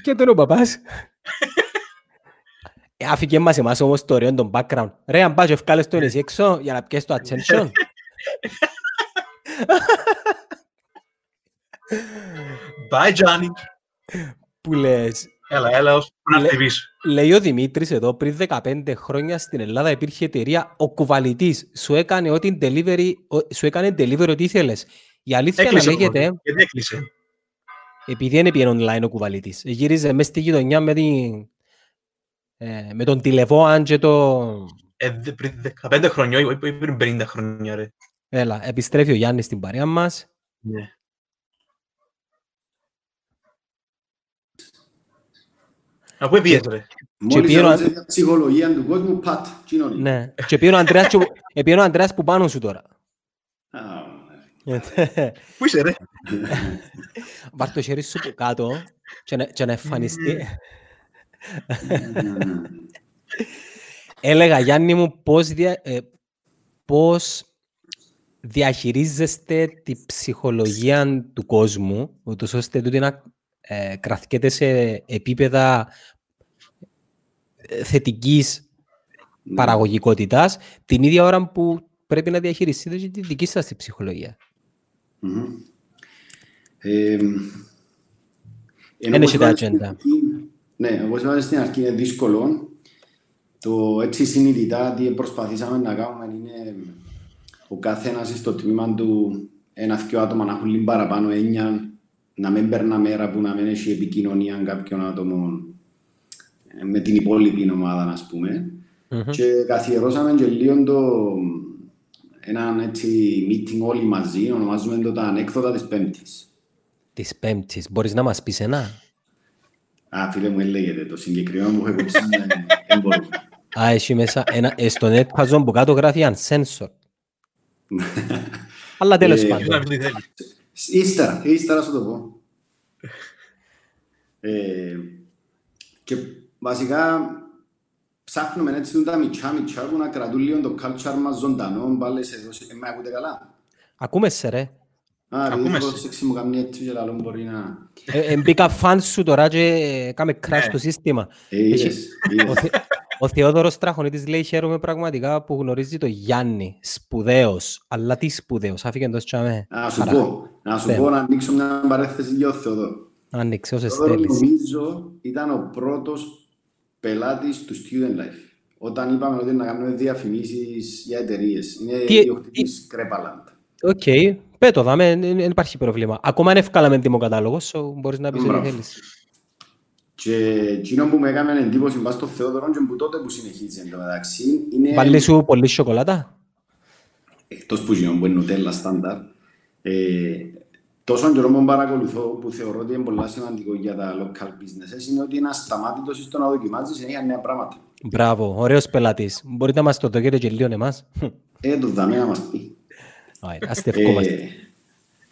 Ποιο τον ο παπάς. Άφηκε μας εμάς όμως το ωραίο τον background. Ρε, αν πας και ευκάλες τον εσύ έξω για να πιέσεις το attention. Bye, Johnny. Που λες... Έλα, έλα, ως να χτυπήσω. Λέει ο Δημήτρης εδώ, πριν δεκαπέντε χρόνια στην Ελλάδα υπήρχε εταιρεία, ο κουβαλητής σου έκανε ό,τι delivery, σου έκανε delivery ό,τι ήθελες. Η αλήθεια να λέγεται... Επειδή δεν πήγε online ο κουβαλίτης. Γύριζε μέσα στη γειτονιά με, την... ε, με τον τηλεφώνα και το... Ε, πριν δεκαπέντε χρόνια ή πριν πενήντα χρόνια, ρε. Έλα, επιστρέφει ο Γιάννης στην παρέα μας. Ναι. Αφού επίεσαι, ρε. Μόλις έρχεται η ψυχολογία του κόσμου, πατ, κοινωνία. Ναι, και επίεσαι ο Αντρέας που πάνω σου τώρα. Πού είσαι, ρε? Βάρ' το χέρι σου που κάτω και να εμφανιστεί. Έλεγα, Γιάννη μου, πώς διαχειρίζεστε τη ψυχολογία του κόσμου, ούτως ώστε τούτη να ε, κρατιέται σε επίπεδα θετικής παραγωγικότητας, την ίδια ώρα που πρέπει να διαχειριστείτε και τη δική σας τη ψυχολογία. Mm-hmm. Ε, είναι τα ατζέντα. Ναι, όπως είπατε στην αρχή είναι δύσκολο. Το έτσι συνειδητά τι προσπαθήσαμε να κάνουμε είναι ο καθένας στο τμήμα του ένα-δυο άτομα να έχουν λίγο παραπάνω έννοια, να μην περνά μέρα που να μην έχει επικοινωνία κάποιων άτομων με την υπόλοιπη ομάδα, ας πούμε. Mm-hmm. Και καθιερώσαμε και λίγο το, έναν έτσι meeting όλοι μαζί, ονομάζουμε το τα ανέκδοτα της Πέμπτης. Της Πέμπτης. Μπορείς να μας πεις ένα? Α, φίλε μου, έλεγεται το συγκεκριμένο μου έχω κόψει δεν μπορούμε. Α, εσύ μέσα στο NetCastZone που κάτω γράφει uncensored. Αλλά τέλος πάντων. Ύστερα, ύστερα σου το πω. Και βασικά ψάχνουμε έτσι τα μητσά-μητσά που να κρατούν λίγο το culture μας ζωντανό. Πάλι σε δώσει, με ακούτε καλά? Ακούμε σε ρε. Ακούμε σε. Μπήκα φανς σου τώρα και κάμε crash το σύστημα. Ο Θεόδωρος Τραχονίτης λέει χαίρομαι πραγματικά που γνωρίζει το Γιάννη, σπουδαίος. Αλλά τι σπουδαίος, άφηκε εντός τσάμε. Να σου πω, να σου πω να ανοίξω μια παρέθεση για ο Θεόδωρο. Ανοίξε όσες θέλεις. Ο Θεόδωρο νομίζω ήταν ο πρώτος πελάτης του Student Life. Όταν είπαμε ότι να κάνουμε διαφημίσεις για εταιρείες. Είναι διοκτήτης Κρέπαλαντ. Οκ, πέτω δάμε, δεν υπάρχει πρόβλημα. Ακόμα αν ευκάλαμε δημοκατάλογο, μπορείς να πεις ό,τι θέλεις. Και εκείνο που με έκαναν εντύπωση μπας στο Θεόδωρο και που τότε που συνεχίζει εν τω μεταξύ είναι... Βάλει σου πολλή σοκολάτα? Εκτός που γίνω που είναι νουτέλα στάνταρ. Ε, τόσο καιρό που παρακολουθώ που θεωρώ ότι είναι πολύ σημαντικό για τα local businesses είναι ότι είναι ασταμάτητος στο να δοκιμάζεις συνέχεια νέα πράγματα. Μπράβο, ωραίος πελάτης. Μπορείτε να μας το δοκέτε και λίον εμάς. Ε, το δάμε να μας πει. Ας τευκόμαστε.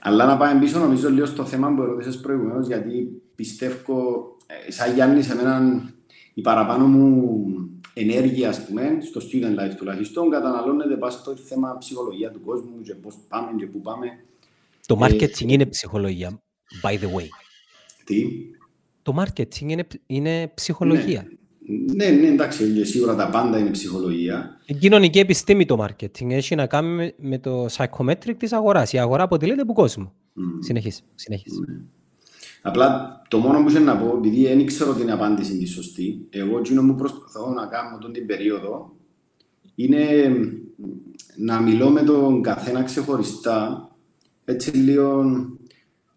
Αλλά να πάμε πίσω νομίζω λίγο στο θέμα που ερωτήσεις προηγουμένως, γιατί πιστεύω, σαν Γιάννη, σε μένα η παραπάνω μου ενέργεια, ας πούμε, στο student life τουλάχιστον, καταναλώνεται πάνω στο θέμα ψυχολογία του κόσμου και πώς πάμε και πού πάμε. Το marketing ε, είναι ψυχολογία, by the way. Τι? Το marketing είναι, είναι ψυχολογία. Ναι, ναι, ναι, εντάξει, σίγουρα τα πάντα είναι ψυχολογία. Η κοινωνική επιστήμη το marketing έχει να κάνει με το psychometric της αγοράς. Η αγορά αποτελείται από κόσμο. Mm. Συνεχίζει, συνεχίζει. Mm. Απλά το μόνο που ήθελα να πω, επειδή δεν ξέρω την απάντηση είναι σωστή, εγώ εκείνο που προσπαθώ να κάνω τον την περίοδο είναι να μιλώ με τον καθένα ξεχωριστά, έτσι λίγο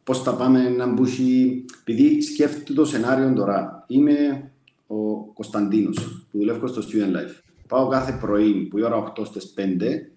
πώς θα πάμε να μπούσει. Επειδή σκέφτομαι το σενάριο τώρα, είμαι ο Κωνσταντίνος που δουλεύω στο Student Life. Πάω κάθε πρωί που η ώρα οκτώ στις πέντε,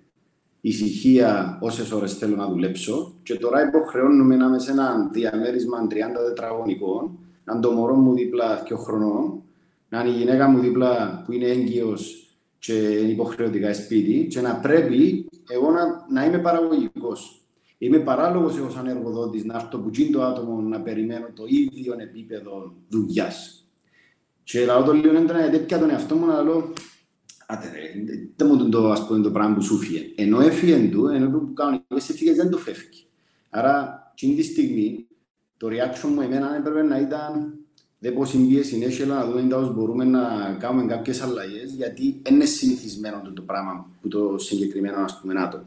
ησυχία όσες ώρες θέλω να δουλέψω και τώρα υποχρεώνουμε να είμαι σε ένα διαμέρισμα τριάντα τετραγωνικών, να το μωρό μου δίπλα δύο χρονών, να είναι η γυναίκα μου δίπλα που είναι έγκυος και υποχρεωτικά σπίτι και να πρέπει εγώ να, να είμαι παραγωγικός. Είμαι παράλογος εγώ σαν εργοδότης να έρθω που γίνει το άτομο να περιμένω το ίδιο επίπεδο δουλειάς. Και λαό το λίγο έντρα γιατί πια τον εαυτό μου να λέω άτε δεν μου το πράγμα που σου φύγε. Ενώ έφυγε του, ενώ που κανονικές έφυγες δεν το φεύγει. Άρα, εκείνη τη στιγμή, το reaction μου εμένα έπρεπε να ήταν δεν πως συμβεί συνέχεια, να δούμε εντός μπορούμε να κάνουμε κάποιες αλλαγές, γιατί είναι συνηθισμένο το πράγμα που το συγκεκριμένο ας πούμε άτομο.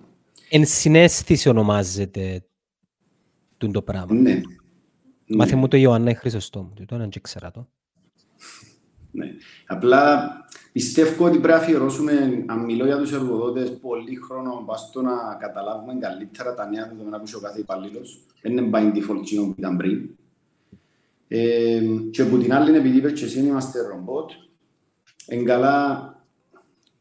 Εν συναίσθηση ονομάζεται το πράγμα. Ναι. Μάθε μου το Ιωάννα Χρυσοστόμου, το έναν και ξέρα το. Ναι. Απλά πιστεύω ότι πρέπει να αφιερώσουμε, αν μιλώ για τους εργοδότες, πολύ χρόνο στο να καταλάβουμε καλύτερα τα νέα δεδομένα που έχει ο κάθε υπαλλήλος. Δεν είναι by default κοινό που ήταν πριν. Ε, και από την άλλη, επειδή είπες και εσύ είμαστε ρομπότ, εγκαλά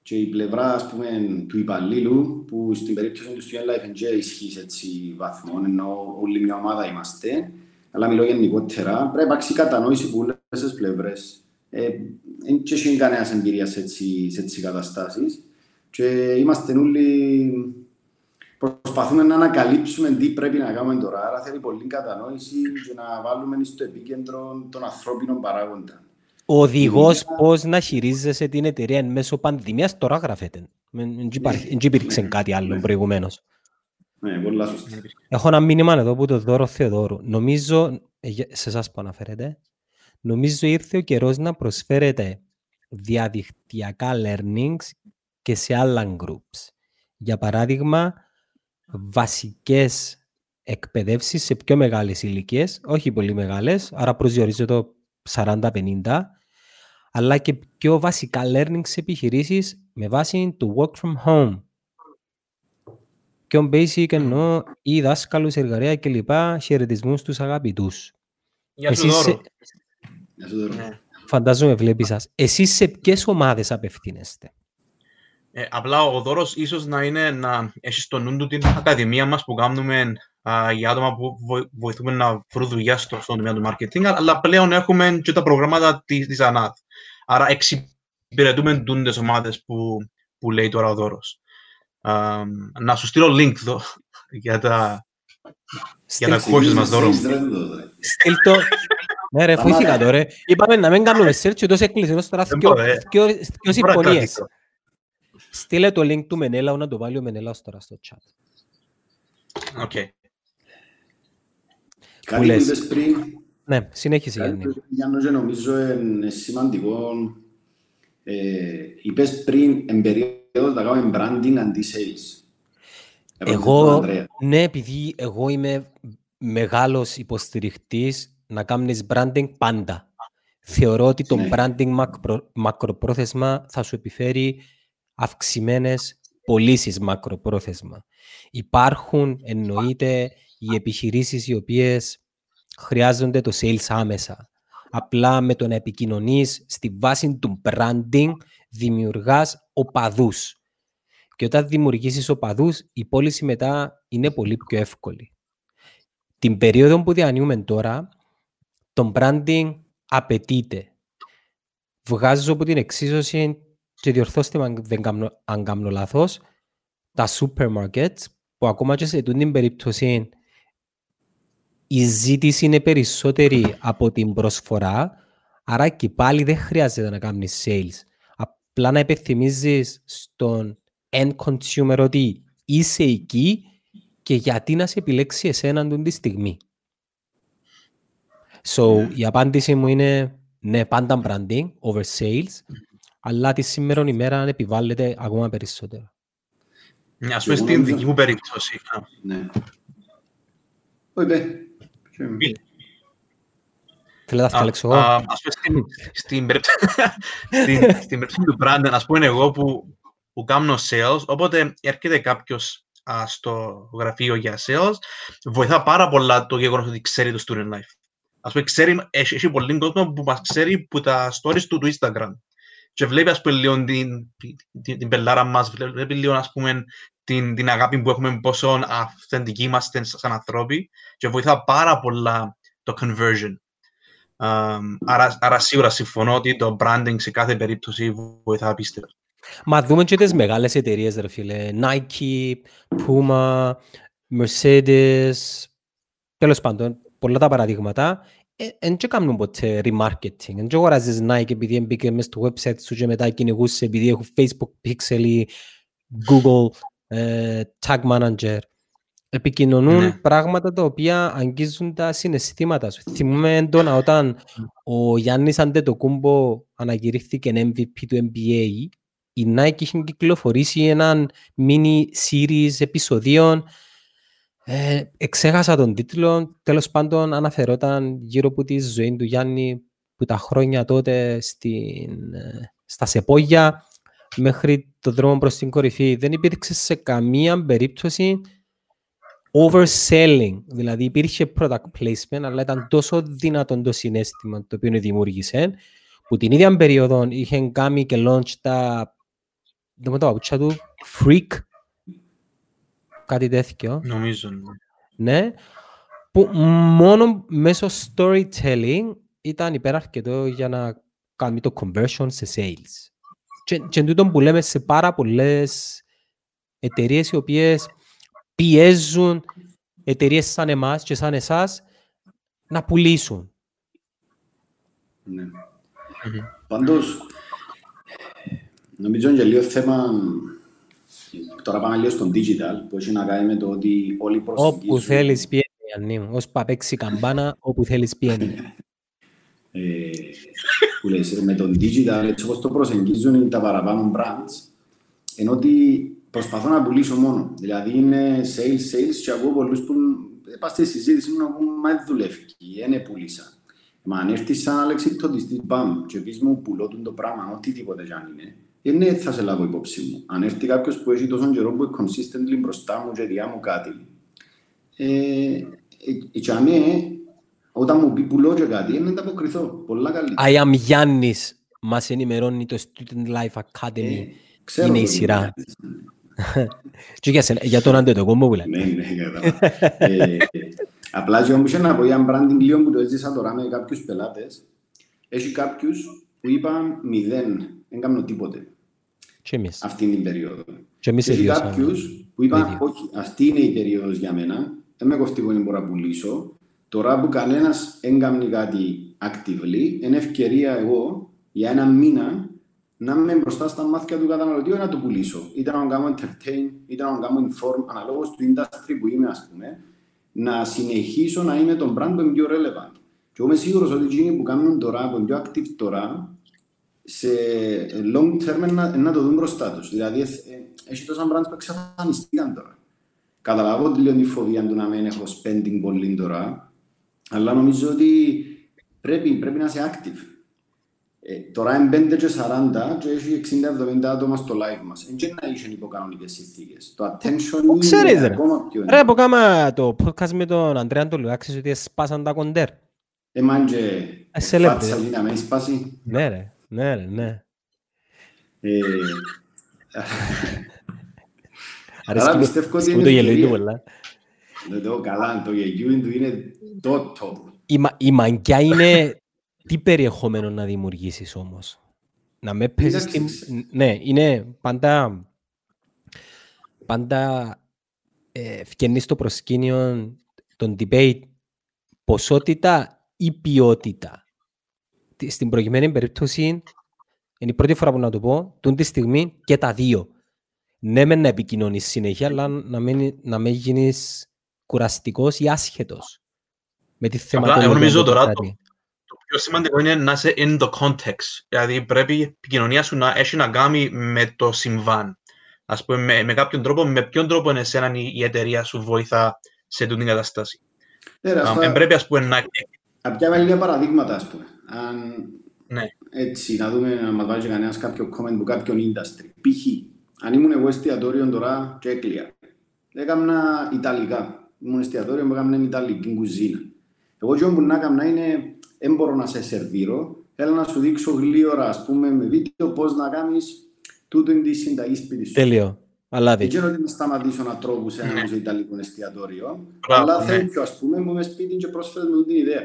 και η πλευρά ας πούμε, του υπαλλήλου, που στην περίπτωση του Student Life ισχύει έτσι βαθμών, ενώ όλη μια ομάδα είμαστε, αλλά μιλώ γενικότερα, πρέπει να υπάρξει κατανόηση που όλες τις πλευρές. Δεν έχει κανένας εμπειρίας σε έτσι καταστάσεις και είμαστε όλοι προσπαθούμε να ανακαλύψουμε τι πρέπει να κάνουμε τώρα. Άρα θέλει πολλή κατανόηση και να βάλουμε στο επίκεντρο των ανθρώπινων παράγοντα. Ο οδηγός πώς να χειρίζεσαι την εταιρεία εν μέσω πανδημίας τώρα γράφεται. Δεν υπήρξε κάτι άλλο προηγουμένως. Ναι, πολλά σωστά. Έχω ένα μήνυμα εδώ που το Δώρο Θεοδόρου. Νομίζω, σε εσάς που αναφέρετε, νομίζω ήρθε ο καιρός να προσφέρετε διαδικτυακά learnings και σε άλλα groups. Για παράδειγμα, βασικές εκπαιδεύσεις σε πιο μεγάλες ηλικίες, όχι πολύ μεγάλες, άρα προσδιορίζω το σαράντα πενήντα, αλλά και πιο βασικά learnings σε επιχειρήσεις με βάση το work from home. Πιο basic εννοώ ή δάσκαλους, εργαλεία κλπ. Χαιρετισμούς στους αγαπητούς. Για σου Δώρο. Σε... Φαντάζομαι βλέπει σας. Εσείς σε ποιες ομάδες απευθύνεστε? Ε, απλά ο Δώρος ίσως να είναι να έχει στο νου του την ακαδημία μας που κάνουμε α, για άτομα που βοηθούμε να βρουν δουλειά στον τομέα του marketing, αλλά πλέον έχουμε και τα προγράμματα της, της ΑΝΑΔ. Άρα εξυπηρετούμε τις ομάδες που, που λέει τώρα ο Δώρος. Α, να σου στείλω link εδώ για τα, για τα courses μας, Δώρο. Στείλ το... Ναι ρε, φύθηκα τώρα. Είπαμε να μην κάνουμε search, τόσο εκκλησιανός τώρα δυο συμφωνίες. Στείλε το link του Μενέλαου, να το βάλει ο Μενέλαος τώρα στο chat. Οκ. Κάτι που είπες πριν... Ναι, συνέχισε Γιάννη. Γιάννη, νομίζω είναι σημαντικό. Είπες πριν, εν περίοδο θα κάνουμε branding αντί sales. Εγώ, ναι, επειδή εγώ είμαι μεγάλος υποστηριχτής να κάνεις branding πάντα. Θεωρώ ότι το branding μακροπρόθεσμα θα σου επιφέρει αυξημένες πωλήσεις μακροπρόθεσμα. Υπάρχουν εννοείται οι επιχειρήσεις οι οποίες χρειάζονται το sales άμεσα. Απλά με το να επικοινωνείς στη βάση του branding δημιουργάς οπαδούς. Και όταν δημιουργήσεις οπαδούς η πώληση μετά είναι πολύ πιο εύκολη. Την περίοδο που διανύουμε τώρα το branding απαιτείται. Βγάζω από την εξίσωση και διορθώστε αν δεν κάνω, αν κάνω λάθος, τα supermarkets που ακόμα και σε την περίπτωση η ζήτηση είναι περισσότερη από την προσφορά, άρα και πάλι δεν χρειάζεται να κάνεις sales. Απλά να υπενθυμίζεις στον end consumer ότι είσαι εκεί και γιατί να σε επιλέξει εσέναν τη στιγμή. So, yeah. Η απάντηση μου είναι ναι, πάντα branding over sales, αλλά τη σήμερα ημέρα επιβάλλεται ακόμα περισσότερο. Ας πούμε στην δική μου περίπτωση. Ναι. Ωραία. Θέλω να φτιάξω εγώ. Ας πούμε στην περίπτωση του branding, ας πούμε εγώ που κάνω sales, οπότε έρχεται κάποιος στο γραφείο για sales, βοηθά πάρα πολλά το γεγονός ότι ξέρει το student life. Ας πούμε, ξέρει, έχει, έχει πολλοί κόσμο που μας ξέρει που τα stories του του Instagram. Και βλέπει, ας πούμε, λίγο την, την, την πελάρα μας, βλέπει λίγο, ας πούμε, την, την αγάπη που έχουμε, πόσο αυθεντικοί είμαστε σαν ανθρώποι και βοηθά πάρα πολλά το conversion. Uh, άρα, άρα σίγουρα συμφωνώ ότι το branding σε κάθε περίπτωση βοηθά απίστευτα. Μα δούμε και τις μεγάλες εταιρείες, ρε φίλε. Nike, Puma, Mercedes, τέλος πάντων. Πολλά τα παραδείγματα, δεν κάνουν ποτέ remarketing. Δεν αγοράζεις Nike επειδή μπήκε μέσα στο website σου και μετά κυνηγούσε επειδή έχουν Facebook Pixel ή Google ε, Tag Manager. Επικοινωνούν ναι. πράγματα τα οποία αγγίζουν τα συναισθήματα σου. Θυμούμε έντονα όταν ο Γιάννης Αντετοκούμπο ανακηρύχθηκε εμ βι πι του εν μπι έι, η Nike είχε κυκλοφορήσει έναν mini series επεισοδίων. Ε, εξέχασα τον τίτλο, τέλος πάντων αναφερόταν γύρω από τη ζωή του Γιάννη που τα χρόνια τότε στην, στα Σεπόγια μέχρι το δρόμο προς την κορυφή. Δεν υπήρξε σε καμία περίπτωση overselling, δηλαδή υπήρχε product placement αλλά ήταν τόσο δυνατόν το συναίσθημα το οποίο δημιούργησε που την ίδια περίοδο είχε κάνει και launch τα, δεν μου τα παπούτσια του, Freak, κάτι τέτοιο, νομίζω, ναι, που μόνο μέσω storytelling ήταν υπεραρκετό για να κάνει το conversion σε sales. Και, και τούτο που λέμε σε πάρα πολλές εταιρείες οι οποίες πιέζουν εταιρείες σαν εμάς και σαν εσάς να πουλήσουν. Ναι. Mm-hmm. Πάντως, νομίζω είναι λίγο θέμα Τώρα πάμε λίγο στον digital, που έχει να κάνει με το ότι όλοι προσεγγίζουν. Όπου θέλεις πιένει, Ιαννή μου. Ώσπα παίξει καμπάνα, όπου θέλεις πιένει. ε, που λες, με τον digital, έτσι όπως το προσεγγίζουν τα παραπάνω brands, ενώ ότι προσπαθώ να πουλήσω μόνο. Δηλαδή είναι sales, sales και ακούω πολλούς που είπα στη συζήτηση μου να πούν «Μα δεν δουλεύει, δεν πουλήσα». Μα αν έρθεις σαν αλεξιπτωτιστής, μπαμ, και πεις μου πουλότουν το πράγμα, ό,τι τίποτε κι αν είναι, είναι θα σε λάβω υπόψη μου. Αν έρθει κάποιος που έχει τόσο καιρό που είναι consistently μπροστά μου και διά μου κάτι, ε, και αν είναι, όταν μου πει πουλώ και κάτι, είναι να τα αποκριθώ, πολλά καλύτερα. I am Γιάννης, μας ενημερώνει το Student Life Academy, ε, είναι η σειρά. Και για, σένα, για τον αντετοκόμπο που λέμε. Ναι, ναι, κατάλαβα. Απλά και όμως να πω για branding λίγο που το έζησα τώρα με κάποιους πελάτες. Έχει κάποιους που είπαν μηδέν, δεν κάνω τίποτε. Και εμείς. Αυτήν την περίοδο. Και εμείς έχει κάποιους που είπαν όχι, αυτή είναι η περίοδος για μένα, δεν με κοφτήκω, δεν μπορώ να πουλήσω. Τώρα που κανένας δεν κάνει κάτι actively, είναι ευκαιρία εγώ για ένα μήνα να είμαι μπροστά στα μάτια του καταναλωτή να το πουλήσω. Είτε να κάνω entertain, είτε να κάνω inform, αναλόγως του industry που είμαι, ας πούμε, να συνεχίσω να είμαι τον brand που είναι πιο relevant. Και εγώ είμαι σίγουρος ότι εκείνοι που κάνουν τώρα, που είναι πιο active τώρα, σε long term να, να το δουν μπροστά τους. Δηλαδή, ε, ε, έχει τόσα brands που εξαφανιστήκαν τώρα. Καταλαβαίνω τη λίγο φοβία του να μην έχω spending πολύ τώρα, αλλά νομίζω ότι πρέπει, πρέπει να είσαι active. Ε, τώρα είναι πέντε και σαράντα και έχει εξήντα εβδομήντα άτομα στο live μας. Εν και να είσαν υποκανονικές συνθήκες. Το attention είναι ακόμα πιο... Ρε, που κάμα το podcast με τον Αντρέα τον Λουάξης ότι σπάσαν τα κοντέρ. Εμάν και φάτσα λίγα με σπάσει. Ναι ρε, ναι ρε, ναι. Άρα πιστεύω ότι είναι... Το γελοϊτού πολλά. Το καλά, το γελοϊτού είναι το top. Η μαγκιά είναι... Τι περιεχόμενο να δημιουργήσεις όμως, να με πέσεις στην... Ναι, είναι πάντα, πάντα ε, φκαινείς στο προσκήνιο των debate ποσότητα ή ποιότητα. Στην προηγουμένη περίπτωση, είναι η πρώτη φορά που να το πω, τούν τη στιγμή και τα δύο. Ναι με να επικοινωνείς συνέχεια, αλλά να μην, να μην γίνεις κουραστικός ή άσχετος. Με τη θεματολογία του κάτι. Το πιο σημαντικό είναι να είσαι in the context. Δηλαδή πρέπει η επικοινωνία σου να έχει να κάνει με το συμβάν. Ας πούμε, με, με κάποιον τρόπο, με ποιον τρόπο εσέναν η, η εταιρεία σου βοηθά σε τούτη την κατάσταση. Δεν um, πρέπει, ας πούμε, να... Απιά με λίγα παραδείγματα, ας πούμε. Αν... Ναι. Έτσι, να δούμε, να μας βάλει κανένας κάποιο comment από κάποιον industry. Π.χ. αν ήμουν εγώ εστιατόριον τώρα και έκλεια. Έκανα Ιταλικά. Ήμουν εστιατόριο που έκανα Ιταλική κουζίνα. Εγώ και όπου να έκανα είναι... Δεν μπορώ να σε σερβίρω. Θέλω να σου δείξω γλύωρα, ας πούμε, με βίντεο πώς να κάνεις τούτο είναι τη συνταγή σπίτι σου. Τέλειο. Αλάβει. Δεν ξέρω ότι να σταματήσω να τρώγω σε ένα ιταλικό εστιατόριο, αλλά θέλω, ας πούμε, μου είμαι σπίτι και πρόσφερε με την ιδέα.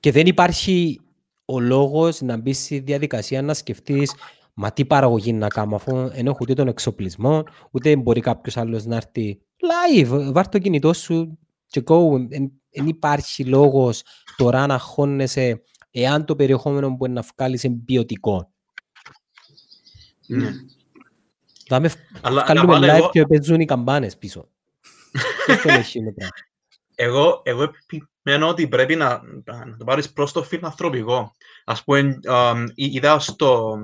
Και δεν υπάρχει ο λόγος να μπεις στη διαδικασία να σκεφτείς μα τι παραγωγή να κάνω, αφού ενώ έχω ούτε τον εξοπλισμό, ούτε μπορεί κάποιος άλλος να έρθει live, βάρ' το κινητό σου και go. Δεν υπάρχει λόγος τώρα να χώνεσαι εάν το περιεχόμενο μπορεί να βγάλεις είναι ποιοτικό. Ναι. Θα με βγάλουμε live εγώ... και παίζουν οι καμπάνες πίσω. εγώ, εγώ επιμένω ότι πρέπει να, να το πάρεις προς το φιλανθρωπικό. Ας πούμε, um, είδα στο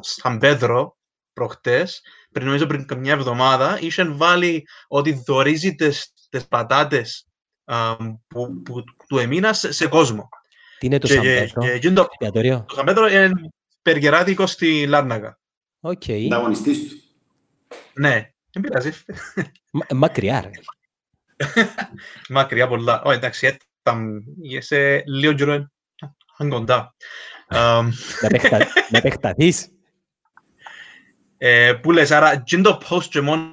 Σαμπέδρο προχτές, πριν νομίζω πριν καμιά εβδομάδα, είχαν βάλει ότι δωρίζει τις πατάτες Που, που του έμεινα σε κόσμο. Τι είναι το Σαμπέδρο? Το Σαμπέδρο είναι περγεράδικο στη Λάρνακα. Οκ. Ανταγωνιστής του. Ναι, δεν πειράζει. Μακριά, ρε. Μακριά πολλά. Ω, εντάξει, είσαι λίγο γύρω, αν κοντά. Να επεκταθείς. Που λες, άρα, και το post και μόνο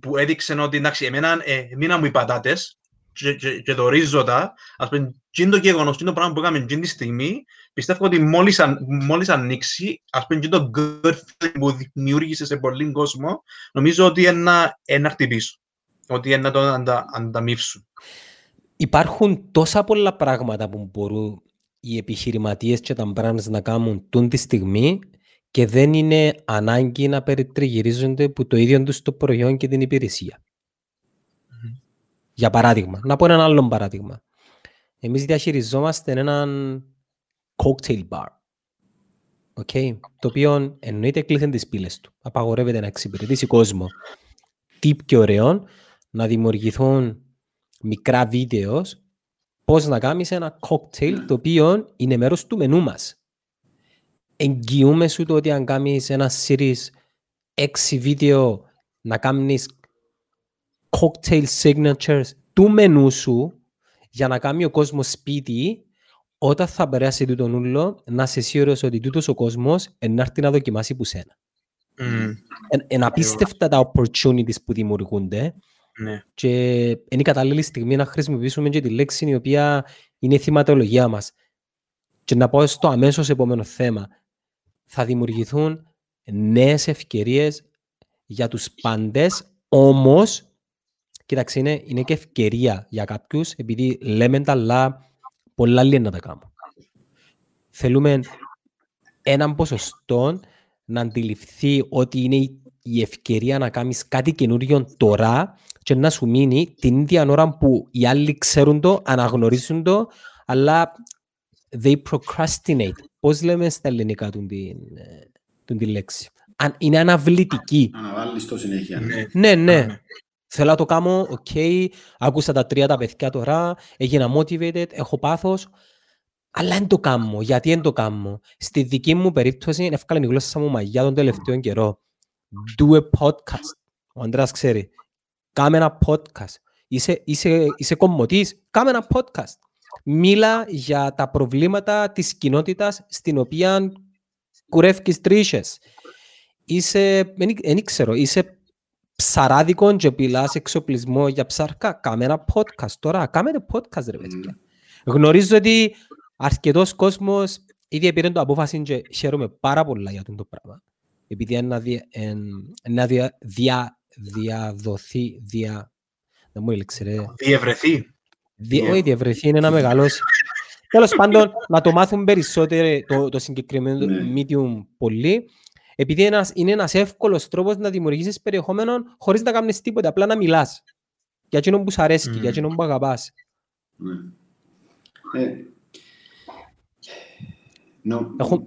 που έδειξε ότι, εντάξει, εμένα μου οι πατάτες, και, και, και το ρίζοντα, ας πούμε, και είναι το γεγονός, και είναι το πράγμα που έκαμε και τη στιγμή, πιστεύω ότι μόλις, αν, μόλις ανοίξει, ας πούμε, και το good feeling που δημιούργησε σε πολλήν κόσμο, νομίζω ότι είναι να χτυπήσουν, ότι είναι να το αντα, ανταμείψουν. Υπάρχουν τόσα πολλά πράγματα που μπορούν οι επιχειρηματίες και τα brands να κάνουν τούν τη στιγμή και δεν είναι ανάγκη να περιτριγυρίζονται από το ίδιο τους το προϊόν και την υπηρεσία. Mm-hmm. Για παράδειγμα, να πω έναν άλλο παράδειγμα. Εμείς διαχειριζόμαστε έναν cocktail bar, okay, το οποίο εννοείται κλείθεν τις πύλες του. Απαγορεύεται να εξυπηρετήσει κόσμο. Τι πιο ωραίο να δημιουργηθούν μικρά βίντεο πώς να κάνεις ένα cocktail το οποίο είναι μέρος του μενού μας. Εγγυούμε σου το ότι αν κάνεις ένα series έξι βίντεο να κάνεις cocktail signatures του μενού σου για να κάνει ο κόσμος σπίτι, όταν θα περάσει τούτο νουλό να είσαι σίγουρος ότι τούτος ο κόσμος ενάρτη να δοκιμάσει που σένα. Mm. Είναι απίστευτα τα opportunities που δημιουργούνται. Ναι. Και είναι η κατάλληλη στιγμή να χρησιμοποιήσουμε και τη λέξη η οποία είναι η θυματολογία μας. Και να πάω στο αμέσως επόμενο θέμα. Θα δημιουργηθούν νέες ευκαιρίες για τους πάντες, όμως, κοίταξε, είναι, είναι και ευκαιρία για κάποιους, επειδή λέμε τα αλλά πολλά λίγα να τα κάνουμε. Θέλουμε έναν ποσοστό να αντιληφθεί ότι είναι η ευκαιρία να κάνεις κάτι καινούριο τώρα και να σου μείνει την ίδια ώρα που οι άλλοι ξέρουν το, αναγνωρίζουν το, αλλά they procrastinate. Πώς λέμε στα ελληνικά τον τη, τον τη λέξη. Αν είναι αναβλητική. Αναβάλλεις το συνέχεια. Ναι, ναι. ναι. Θέλω να το κάνω, οκ, okay. Άκουσα τα τρία τα παιδιά τώρα, έγινα motivated, έχω πάθος, αλλά δεν το κάνω. Γιατί δεν το κάνω? Στη δική μου περίπτωση, έφκαλαν η γλώσσα μου μαγιά τον τελευταίο καιρό. Do a podcast. Ο Αντρέας ξέρει. Κάμε ένα podcast. Είσαι, είσαι, είσαι κομμωτής. Κάμε ένα podcast. Μίλα για τα προβλήματα της κοινότητας στην οποία κουρεύκεις τρίχες. Είσαι, δεν ξέρω, είσαι ψαράδικον και πειλάς εξοπλισμό για ψάρκα. Κάμε ένα podcast τώρα. Κάμε ένα podcast, ρε παιδιά. Mm. Γνωρίζω ότι αρκετός κόσμος ήδη επήρε το απόφαση και χαίρομαι πάρα πολλά για αυτό το πράγμα. Επειδή είναι να, δια, εν, να δια, δια, διαδοθεί, δια, δεν μου έλεξε ρε. Διευρεθεί. Δι, yeah. Όχι, διευρεθεί είναι ένα μεγαλώσει. Τέλος πάντων, να το μάθουν περισσότερο το, το συγκεκριμένο yeah. medium πολύ, επειδή ένας, είναι ένας εύκολος τρόπος να δημιουργήσεις περιεχόμενο χωρίς να κάνεις τίποτα, απλά να μιλάς. Για εκείνον που σ' αρέσει, mm. για εκείνον που αγαπάς. Mm. Ε, no. Έχω,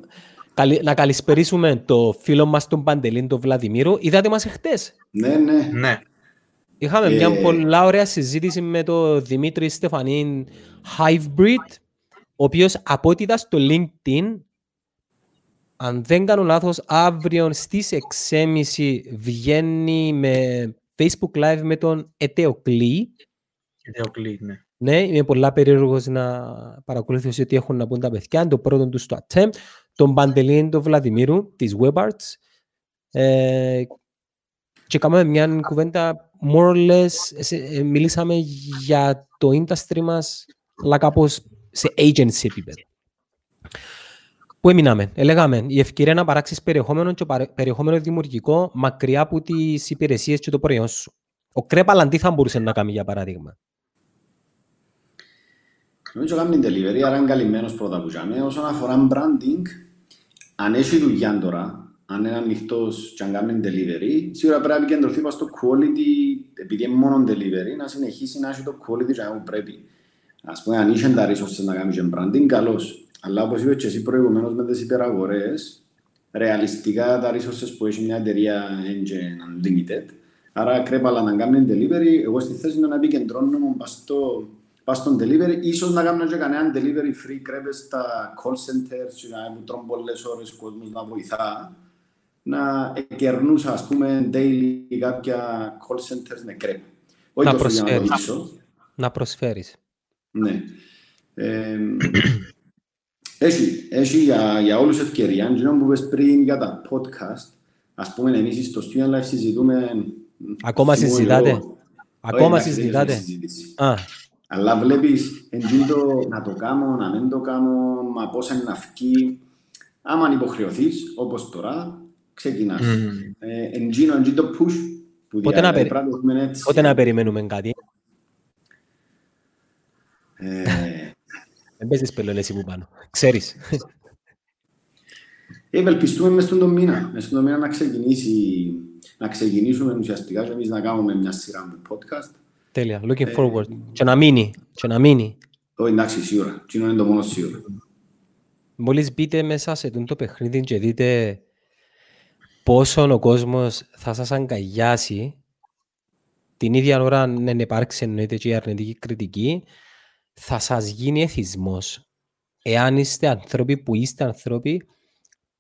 να καλησπερίσουμε το φίλο μας τον Παντελή, τον Βλαδιμίρο. Είδατε μας χτες. Ναι, ναι, ναι. Είχαμε ε... μια πολλά ωραία συζήτηση με τον Δημήτρη Στεφανίν Hivebreed, ο οποίος από ό,τι είδα στο LinkedIn, αν δεν κάνω λάθος, αύριο στις έξι και μισή βγαίνει με Facebook Live με τον Ετεοκλή. Ετεοκλή, ναι. Ναι, είμαι πολλά περίεργος να παρακολουθήσω ότι έχουν να πούν τα παιδιά. Είναι το πρώτο του στο attempt. Τον Παντελήν, τον Βλαδιμίρου, της WebArts. Ε, και κάναμε μια κουβέντα, more or less, ε, ε, μιλήσαμε για το industry μας, αλλά κάπως σε agency επίπεδο. Πού έμειναμε? Έλεγαμε, η ευκαιρία να παράξεις περιεχόμενο και περιεχόμενο δημιουργικό μακριά από τις υπηρεσίες και το προϊόν σου. Ο Κρέπαλαντ τι θα μπορούσε να κάνει, για παράδειγμα? Νομίζω κάνουν την delivery, άρα είναι καλυμμένος πρώτα που κάνουμε. Όσον αφορά branding, αν έχει δουλειά τώρα, αν είναι ανοιχτός και αν κάνουν delivery, σίγουρα πρέπει να επικεντρωθεί στο quality, επειδή είναι μόνο delivery, να συνεχίσει να έχει το quality και να πρέπει. Ας πούμε, αν είσαι τα resources να κάνεις branding, καλώς. Αλλά όπως είπες και εσύ προηγουμένως με τις υπεραγορές, ρεαλιστικά τα resources που έχει μια εταιρεία είναι unlimited. Άρα Κρέπαλα να κάνουν delivery, εγώ στη θέση να επικεντρώνομαι στο... Πας στον delivery, ίσως να κάνουν και κανέναν delivery free κρέπες στα call centers, να τρώνε πολλές ώρες ο κόσμος να βοηθά, να εκερνούσα, ας πούμε, daily κάποια call centers με κρέπα. Όχι να προσφέρεις. Να, να προσφέρεις. Ναι. Ε, έχει, έχει για, για όλους ευκαιρία. Αν που είπες πριν για τα podcast, ας πούμε, εμείς στο Student Life συζητούμε... Ακόμα συζητάτε. Ακόμα συζητάτε. Αλλά βλέπεις εντύπω να το κάνω, να μην το κάνω, μα πόσα είναι αυκή. Άμα υποχρεωθείς, όπως τώρα, ξεκινάς. Mm. Ε, εντύπω, εντύπω push. Πότε να, περι... Πότε να περιμένουμε κάτι? Δεν παίζεις πελώνες εσύ που πάνω. Ξέρεις. Ευελπιστούμε μες στον μήνα, μες στον μήνα να, ξεκινήσει, να ξεκινήσουμε ουσιαστικά και εμείς να κάνουμε μια σειρά με podcast. Τέλεια, looking forward. Και να μείνει, και να μείνει. Εντάξει, σίγουρα. Τι είναι το μόνο σίγουρο. Μόλις μπείτε μέσα σε το παιχνίδι και δείτε πόσο ο κόσμος θα σας αγκαλιάσει, την ίδια ώρα αν υπάρξει εννοείται και η αρνητική κριτική, θα σας γίνει εθισμός. Εάν είστε άνθρωποι που είστε άνθρωποι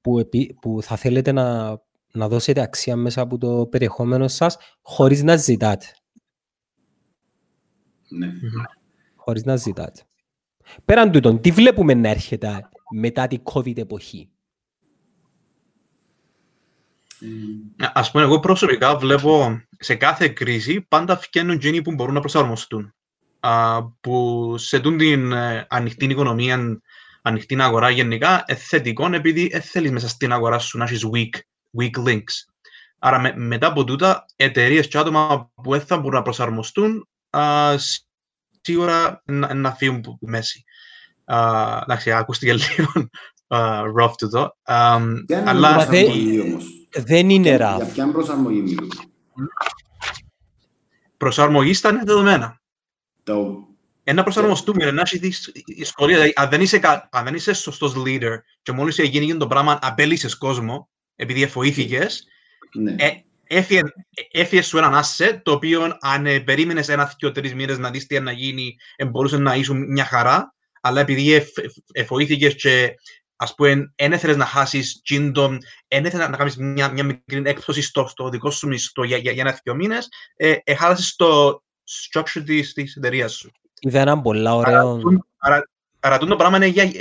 που, επί, που θα θέλετε να, να δώσετε αξία μέσα από το περιεχόμενο σας, χωρίς να ζητάτε. Ναι. Χωρίς να ζητάτε. Πέραν τούτον, τι βλέπουμε να έρχεται μετά την COVID εποχή? Ας πούμε, εγώ προσωπικά βλέπω σε κάθε κρίση πάντα φτιάχνουν εκείνοι που μπορούν να προσαρμοστούν. Α, που σε τούν την ανοιχτή οικονομία, ανοιχτή αγορά γενικά, θετικό επειδή θέλεις μέσα στην αγορά σου να έχεις weak, weak links. Άρα με, μετά από τούτα, εταιρείες και άτομα που θα μπορούν να προσαρμοστούν α, σίγουρα να, να φύγουν από τη μέση. Uh, εντάξει, ακούστηκε λίγο uh, rough του εδώ. Um, αλλά δεν, δεν είναι rough. Για ποιαν προσαρμογή μιλούμε? Προσαρμογή στα νέα δεδομένα. Το... Ένα προσαρμοστούμε, yeah. να έχει τη σχολεία. Δηλαδή, αν δεν είσαι, αν δεν είσαι σωστός leader και μόλις έγινε το πράγμα, απέλυσες κόσμο, επειδή εφοήθηκες, yeah. ε, Έφυγε, έφυγε σου έναν asset, το οποίο αν ε, περίμενες ένα-τρεις μήνες να δεις τι να γίνει, ε, μπορούσε να ήσουν μια χαρά, αλλά επειδή εφ, εφ, εφοήθηκες και, ας πούμε, εν έθελες να χάσεις κίνητον, εν έθελες να κάνεις μια, μια μικρή έκπτωση στο, στο δικό σου μισθό για, για, για ένα-δύο μήνες, ε, ε, χάλασες το structure της, της εταιρείας σου. Είδα έναν πολλά ωραίο... Αρατούν το πράγμα είναι για...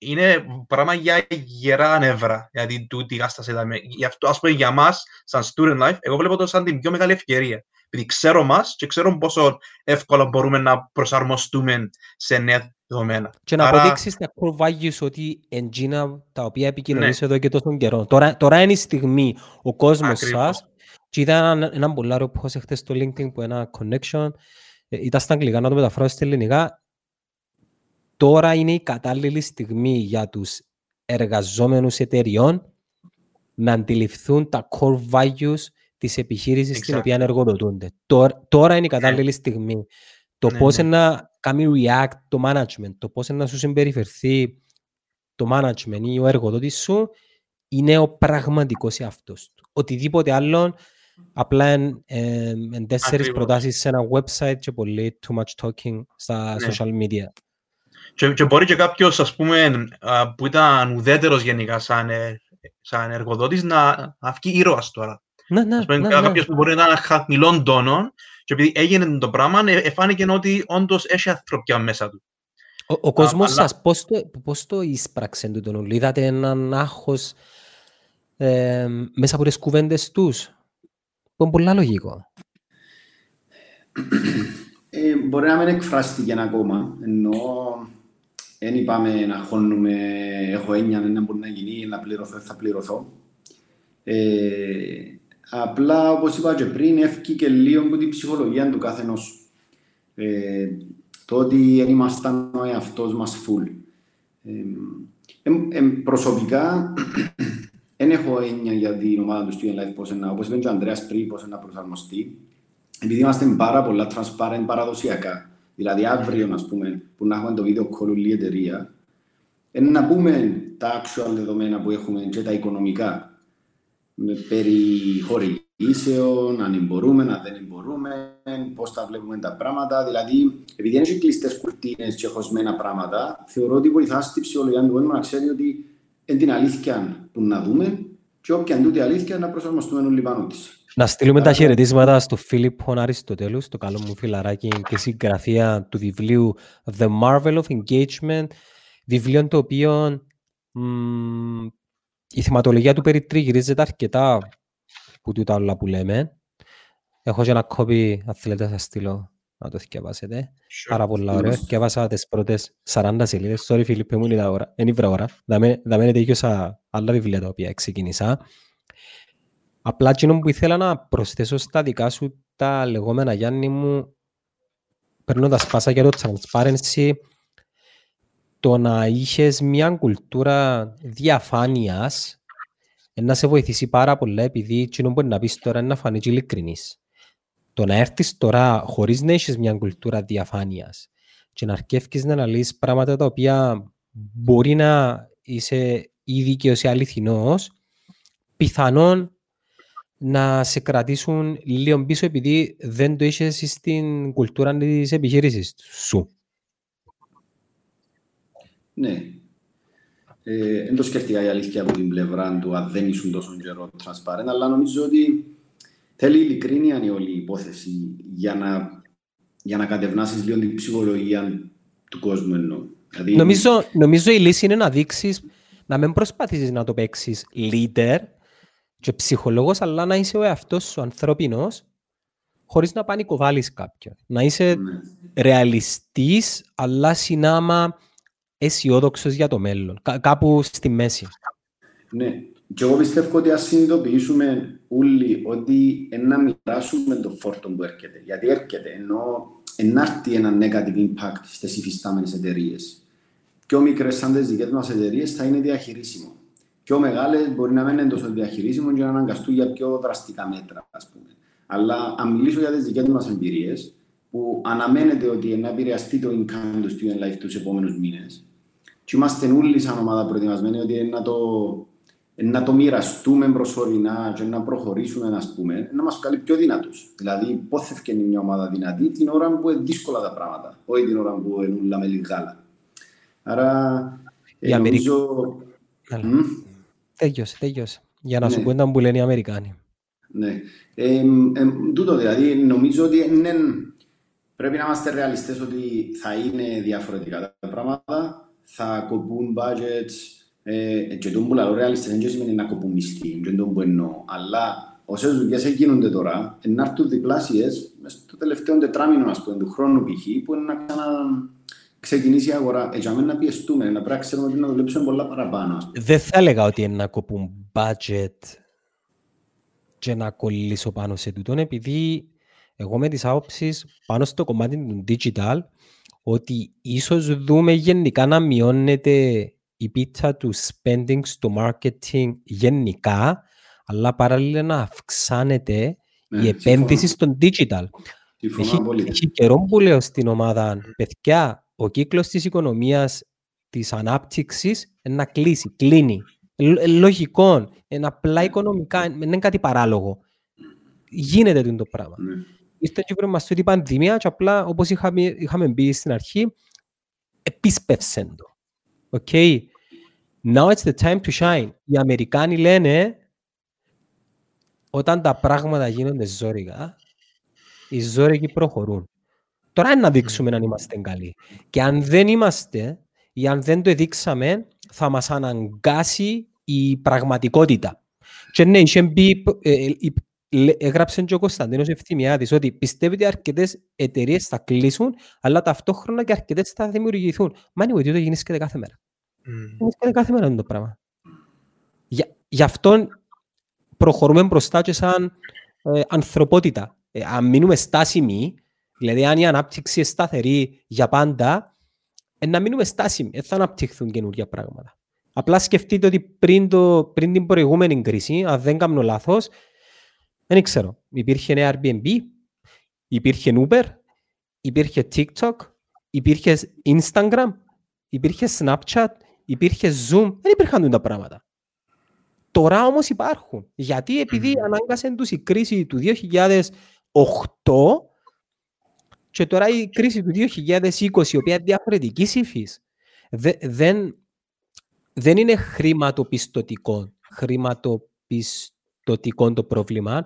Είναι πράγμα για γερά νεύρα, γιατί τούτη γάσταση ήταν. Γι' αυτό, ας πούμε, για μας, σαν Student Life, εγώ βλέπω το σαν την πιο μεγάλη ευκαιρία. Επειδή ξέρω μας και ξέρω πόσο εύκολα μπορούμε να προσαρμοστούμε σε νέα δεδομένα. Και να Άρα... αποδείξεις τα core values ότι εντζίνα τα οποία επικοινωνείς ναι. εδώ και τόσο καιρό. Τώρα, τώρα είναι η στιγμή, ο κόσμος σας. Και είδα έναν ένα μπολάρο που είχα χθες στο LinkedIn που ένα connection, ήταν στα αγγλικά, να το μεταφράσω στα ελληνικά. Τώρα είναι η κατάλληλη στιγμή για τους εργαζόμενους εταιριών να αντιληφθούν τα core values της επιχείρησης exactly. στην οποία ενεργοδοτούνται. Τώρα, τώρα είναι η κατάλληλη yeah. στιγμή. Το yeah, πώς yeah. να κάνει react το management, το πώς να σου συμπεριφερθεί το management ή ο εργοδότης σου, είναι ο πραγματικός εαυτός του. Οτιδήποτε άλλο, απλά εν, ε, εν τέσσερις προτάσεις σε ένα website και πολύ too much talking στα yeah. social media. Και, και μπορεί και κάποιος, ας πούμε, που ήταν ουδέτερος γενικά σαν, σαν εργοδότης να αυκεί ήρωας τώρα. Ναι, ναι, ας πούμε, ναι, κάποιος ναι. που μπορεί να ήταν χαμηλών τόνων και επειδή έγινε το πράγμα, εφάνηκε ότι όντως έχει ανθρωπιά μέσα του. Ο, ο κόσμος αλλά... σας πώς το, πώς το εισπράξε του τον, είδατε έναν άγχος ε, μέσα από τις κουβέντες τους, που είναι πολύ λογικό. Ε, μπορεί να μην εκφράστηκε ακόμα, ενώ... Εν είπαμε να χώνουμε, έχω έννοια, δεν μπορεί να γίνει, να πληρωθώ, θα πληρωθώ. Ε, απλά, όπως είπα και πριν, έφυγε και λίγο από την ψυχολογία του καθενός. Ε, το ότι εν ήμασταν ο εαυτός μας φουλ. Ε, ε, προσωπικά, δεν έχω έννοια για την ομάδα του Student Life, πώς ένα, όπως είπε και ο Ανδρέας πριν, πώς να προσαρμοστεί. Επειδή είμαστε πάρα πολλά transparent παραδοσιακά. Δηλαδή, αύριο, ας πούμε, που να έχουμε το βίντεο call η εταιρεία, είναι να πούμε τα actual δεδομένα που έχουμε και τα οικονομικά. Με περί χορηγήσεων, αν μπορούμε, αν δεν μπορούμε, πώς τα βλέπουμε τα πράγματα. Δηλαδή, επειδή είναι και κλειστές κουρτίνες και χωσμένα πράγματα, θεωρώ ότι βοηθά στη ψυχολογία του κόσμου να ξέρει ότι είναι την αλήθεια που να δούμε και όποια τούτη αλήθεια να προσαρμοστούμε όλοι πάνω της. Να στείλουμε τα χαιρετίσματα στο Φίλιππον Αριστοτέλου, στο καλό μου φιλαράκι και συγγραφέα του βιβλίου The Marvel of Engagement, βιβλίο το οποίο μ, η θεματολογία του περιτριγυρίζεται αρκετά που τούτα όλα που λέμε. Έχω και ένα κόπι, αν θέλετε θα στείλω να το θυκευάσετε. Sure. Πάρα πολλά ωραία. Θυκευάσα τις πρώτες σαράντα σελίδες. Sorry Φίλιππε μου, είναι η ώρα. Δαμένετε και όσα άλλα βιβλία τα οποία ξεκίνησα. Απλά εκείνο που ήθελα να προσθέσω στα δικά σου τα λεγόμενα, Γιάννη μου, παίρνοντας πάσα για το transparency, το να είχες μια κουλτούρα διαφάνειας να σε βοηθήσει πάρα πολλά, επειδή εκείνο μπορεί να πεις τώρα είναι να φανείς ειλικρινής. Το να έρθεις τώρα χωρίς να έχεις μια κουλτούρα διαφάνειας και να αρκεύκεις να αναλύσεις πράγματα τα οποία μπορεί να είσαι ήδη και ως αληθινός, πιθανόν να σε κρατήσουν λίγο πίσω επειδή δεν το είσαι στην κουλτούρα της επιχείρησης σου. Ναι. Ε, δεν το σκέφτηκα η αλήθεια από την πλευρά του, αν δεν ήσουν τόσο καιρό transparent, αλλά νομίζω ότι θέλει ειλικρίνεια η όλη η υπόθεση για να, για να κατευνάσεις λίγο την ψυχολογία του κόσμου εννοώ. Δηλαδή... Νομίζω, νομίζω η λύση είναι να δείξεις, να μην προσπαθήσεις να το παίξεις leader και ψυχολόγος, αλλά να είσαι ο εαυτός σου ανθρώπινος, χωρίς να πανικοβάλεις κάποιον. Να είσαι ναι. ρεαλιστής, αλλά συνάμα αισιόδοξος για το μέλλον. Κά- κάπου στη μέση. Ναι. Και εγώ πιστεύω ότι ας συνειδητοποιήσουμε όλοι ότι να μοιράσουμε το φόρτο που έρχεται. Γιατί έρχεται, ενώ ενάρτει ένα negative impact στις υφιστάμενες εταιρείες. Πιο μικρές σαν τις δικές μας εταιρείες θα είναι διαχειρίσιμο. Πιο μεγάλες μπορεί να μην είναι τόσο διαχειρίσιμο και να αναγκαστούν για πιο δραστικά μέτρα, ας πούμε. Αλλά αν μιλήσω για τις δικές μας εμπειρίες, που αναμένεται ότι να επηρεαστεί το income του student life τους επόμενους μήνες, και είμαστε όλοι σαν ομάδα προετοιμασμένοι ότι να το... να το μοιραστούμε προσωρινά και να προχωρήσουμε, ας πούμε, να μας κάνει πιο δυνατούς. Δηλαδή, πότε ευκαινεί μια ομάδα δυνατή την ώρα που είναι δύσκολα τα πράγματα, όχι την ώρα που ενούλα με λιγάλα. Άρα, η νομίζω... Αμερική... Mm? Τέλειωσε, τέλειωσε. Για να ναι. σου πω ήταν που λένε οι Αμερικάνοι. Ναι. Ε, ε, ε, τούτο, δηλαδή, νομίζω ότι είναι... πρέπει να είμαστε ρεαλιστές ότι θα είναι διαφορετικά τα πράγματα, θα κοπούν budgets, Ε, και τον που λαλώ ρεαλιστές δεν σημαίνει να κοπούν μισθή, και τον που εννοώ. Αλλά όσες δουλειές γίνονται τώρα, να έρθουν διπλάσιες μες το τελευταίο τετράμινο, ας πούμε, του χρόνου π.χ. που είναι να ξαναξεκινήσει η αγορά. Έτσι, να πιεστούμε, να πρέπει να ξέρουμε ότι να δουλέψουμε πολλά παραπάνω. Δεν θα έλεγα ότι είναι να κοπούν budget και να κολλήσω πάνω σε τούτον, επειδή εγώ με τις άποψεις πάνω στο κομμάτι του digital, ότι ίσως δούμε γενικά να μειώνεται η πίτσα του spending στο marketing γενικά, αλλά παράλληλα να αυξάνεται ναι, η επένδυση στον digital. Έχει, έχει καιρό που λέω στην ομάδα, παιδιά, ο κύκλος της οικονομίας της ανάπτυξης να κλείσει, κλείνει. Λογικό, είναι απλά οικονομικά, δεν είναι κάτι παράλογο. Γίνεται το πράγμα. Ναι. Ήρθε και πριν μας τούτη η πανδημία και απλά, όπως είχαμε, είχαμε μπει στην αρχή, επίσπευσεν το. Okay, now it's the time to shine. Οι Αμερικάνοι λένε όταν τα πράγματα γίνονται ζόρικα, οι ζόρικοι προχωρούν. Τώρα είναι να δείξουμε αν είμαστε καλοί. Και αν δεν είμαστε ή αν δεν το δείξαμε, θα μας αναγκάσει η πραγματικότητα. Και ναι, έγραψε και ο Κωνσταντίνος Ευθυμιάδης ότι πιστεύετε αρκετές εταιρείες θα κλείσουν, αλλά ταυτόχρονα και αρκετές θα δημιουργηθούν. Μα είναι ότι το γεννήσκεται κάθε μέρα. Mm. Γεννήσκεται κάθε μέρα είναι το πράγμα. Για, γι' αυτό προχωρούμε μπροστά και σαν ε, ανθρωπότητα. Ε, αν μείνουμε στάσιμοι, δηλαδή αν η ανάπτυξη είναι σταθερή για πάντα, ε, να μείνουμε στάσιμοι, ε, θα αναπτυχθούν καινούργια πράγματα. Απλά σκεφτείτε ότι πριν, το, πριν την προηγούμενη κρίση, αν δεν κάνω λάθος, δεν ξέρω. Υπήρχε Airbnb, υπήρχε Uber, υπήρχε TikTok, υπήρχε Instagram, υπήρχε Snapchat, υπήρχε Zoom. Δεν υπήρχαν τα πράγματα. Τώρα όμως υπάρχουν. Γιατί επειδή ανάγκασε τους η κρίση του δύο χιλιάδες οκτώ και τώρα η κρίση του δύο χιλιάδες είκοσι, η οποία είναι διαφορετικής υφής, δε, δεν, δεν είναι χρηματοπιστωτικό. Χρηματοπιστωτικό. Το, το πρόβλημα,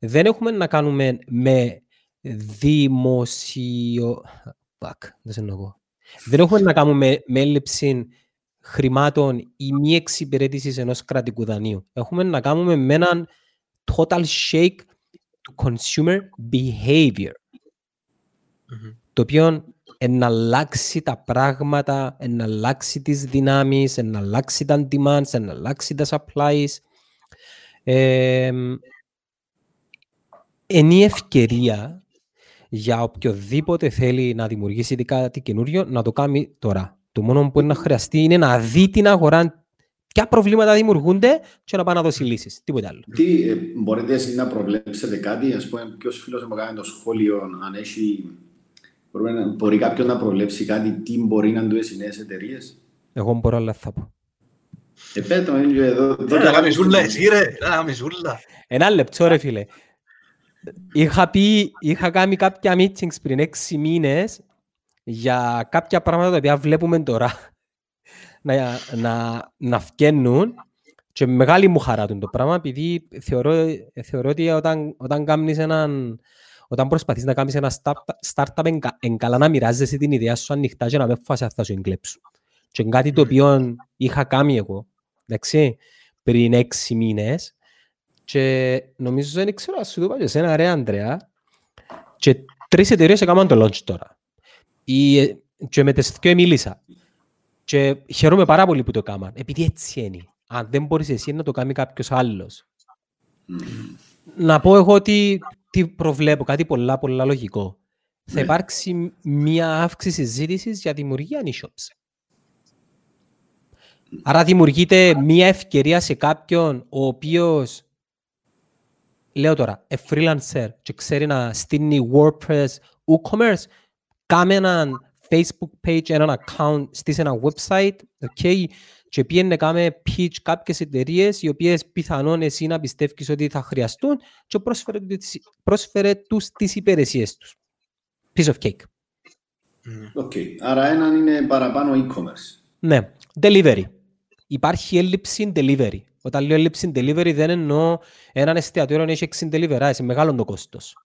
δεν έχουμε να κάνουμε με δημοσιο... Fuck, δεν, δεν έχουμε να κάνουμε με έλλειψη χρημάτων ή μη εξυπηρέτησης ενός κρατικού δανείου. Έχουμε να κάνουμε με έναν total shake του consumer behavior. Mm-hmm. Το οποίο εναλλάξει τα πράγματα, εναλλάξει τις δυνάμεις, εναλλάξει τα demands, εναλλάξει τα supplies. Ε, είναι η ευκαιρία για οποιοδήποτε θέλει να δημιουργήσει κάτι καινούριο να το κάνει τώρα. Το μόνο που είναι να χρειαστεί είναι να δει την αγορά ποια προβλήματα δημιουργούνται και να πάει να δώσει λύσεις. Τίποτα άλλο. Τι, ε, μπορείτε εσείς να προβλέψετε κάτι, ας πούμε, ποιος φίλος μου κάνει το σχόλιο, αν έχει, μπορεί, να, μπορεί κάποιος να προβλέψει κάτι, τι μπορεί να του οι νέες εταιρείες. Εγώ μπορώ, αλλά θα πω. Επέτω, εδώ. Ένα λεπτό, ρε φίλε. Είχα πει, είχα κάνει κάποια meetings πριν έξι μήνες για κάποια πράγματα τα οποία βλέπουμε τώρα να, να, να φκαίνουν και μεγάλη μου χαρά το πράγμα, επειδή θεωρώ, θεωρώ ότι όταν, όταν, κάνεις έναν, όταν προσπαθείς να κάνεις ένα startup εν, εν καλά να μοιράζεσαι την ιδέα σου ανοιχτά και να με φάσεις αυτά σου εγκλέψουν. Και κάτι το οποίο είχα κάνει εγώ, εντάξει, πριν έξι μήνες. Και νομίζω δεν ξέρω, ας σου το πω και εσένα, ρε Ανδρέα, και τρεις εταιρείες έκαναν το launch τώρα. Η, και με τις δυο μίλησα. Και χαίρομαι πάρα πολύ που το έκαναν, επειδή έτσι είναι. Αν δεν μπορείς εσύ να το κάνει κάποιος άλλος. Mm. Να πω εγώ ότι τι προβλέπω, κάτι πολλά πολλά λογικό. Mm. Θα υπάρξει μια αύξηση συζήτησης για δημιουργία e-shops. Άρα δημιουργείται μια ευκαιρία σε κάποιον ο οποίος, λέω τώρα, ε freelancer και ξέρει να στείλει WordPress, WooCommerce, κάμε έναν Facebook page, έναν account, στήσει ένα website, okay, και πήγαινε κάμε pitch κάποιες εταιρείες οι οποίες πιθανόν εσύ να πιστεύεις ότι θα χρειαστούν και πρόσφερε, πρόσφερε τους τις υπηρεσίες τους. Piece of cake. Οκ. Okay. Άρα έναν είναι παραπάνω e-commerce. Ναι. Delivery. Υπάρχει έλλειψη delivery. Όταν λέω έλλειψη delivery δεν εννοώ έναν εστιατόριο να έχει εξήντα delivery, είναι μεγάλο το κόστος.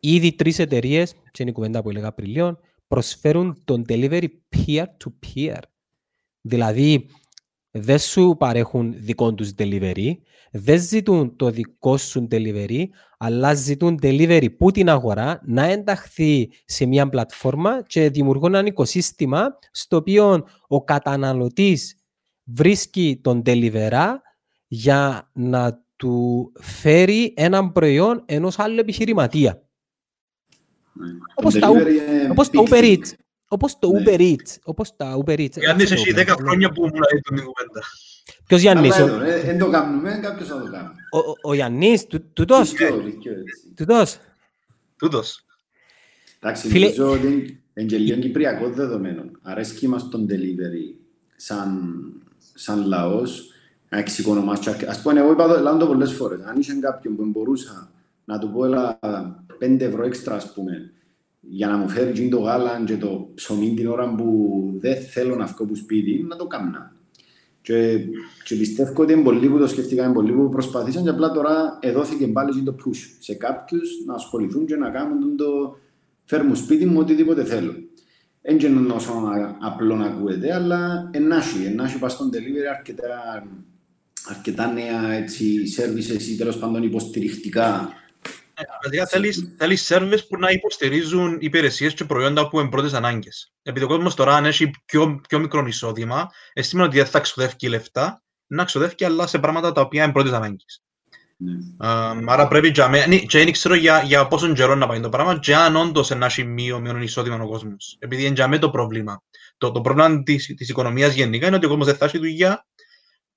Ήδη τρεις εταιρείες, και είναι η κουβέντα που έλεγα Απριλίων, προσφέρουν τον delivery peer-to-peer. Δηλαδή, δεν σου παρέχουν δικό τους delivery, δεν ζητούν το δικό σου delivery, αλλά ζητούν delivery που την αγορά να ενταχθεί σε μια πλατφόρμα και δημιουργούν ένα οικοσύστημα στο οποίο ο καταναλωτής βρίσκει τον delivery για να του φέρει έναν προϊόν ενός άλλου επιχειρηματία. Όπως τα Uber Eats. Όπως το Uber Eats. Όπως τα Uber Eats. Γιάννης, εσύ δέκα χρόνια που ήμουν εδώ την κουβέντα. Ποιος Γιάννης? Δεν το κάνουμε, κάποιος θα το κάνει. Ο Γιάννης, τούτος. Τούτος. Τούτος. Εντάξει, νομίζω ότι εγγελίων κυπριακών δεδομένων. Αρέσκει μας τον delivery σαν λαός. Να εξοικονομάσω. Ας πούμε, εγώ είπα λάδω πολλές φορές. Αν είσαι κάποιον που μπορούσα να του πω πέντε ευρώ έξτρα, ας πούμε, για να μου φέρει το γάλα και το ψωμί την ώρα που δεν θέλω να βγω από σπίτι, να το κάνω. Και, και πιστεύω ότι είναι πολλοί που το σκέφτηκαν, πολλοί που προσπαθήσαν και απλά τώρα εδόθηκε πάλι το push σε κάποιους να ασχοληθούν και να κάνουν το φέρμουν σπίτι μου οτιδήποτε θέλω. Δεν είναι όσο απλό να ακούγεται, αλλά ενάχει, ενάχει πας στον delivery αρκετά, αρκετά νέα έτσι, services ή τέλος πάντων υποστηριχτικά. Πραγματικά θέλεις σερβες που να υποστηρίζουν υπηρεσίες και προϊόντα που είναι πρώτες ανάγκες. Επειδή ο κόσμος τώρα αν έχει πιο, πιο μικρό εισόδημα, σημαίνει ότι δεν θα ξοδεύει λεφτά, να ξοδεύει αλλά σε πράγματα τα οποία είναι πρώτες ανάγκες. Mm. Uh, άρα πρέπει και, ναι, και δεν ξέρω για, για πόσον καιρό να πάει το πράγμα και αν όντως ένα σημείο μειώνει εισόδημα ο κόσμος. Επειδή είναι για το πρόβλημα. Το, το πρόβλημα της, της οικονομίας γενικά είναι ότι ο κόσμος δεν θα έχει δουλειά,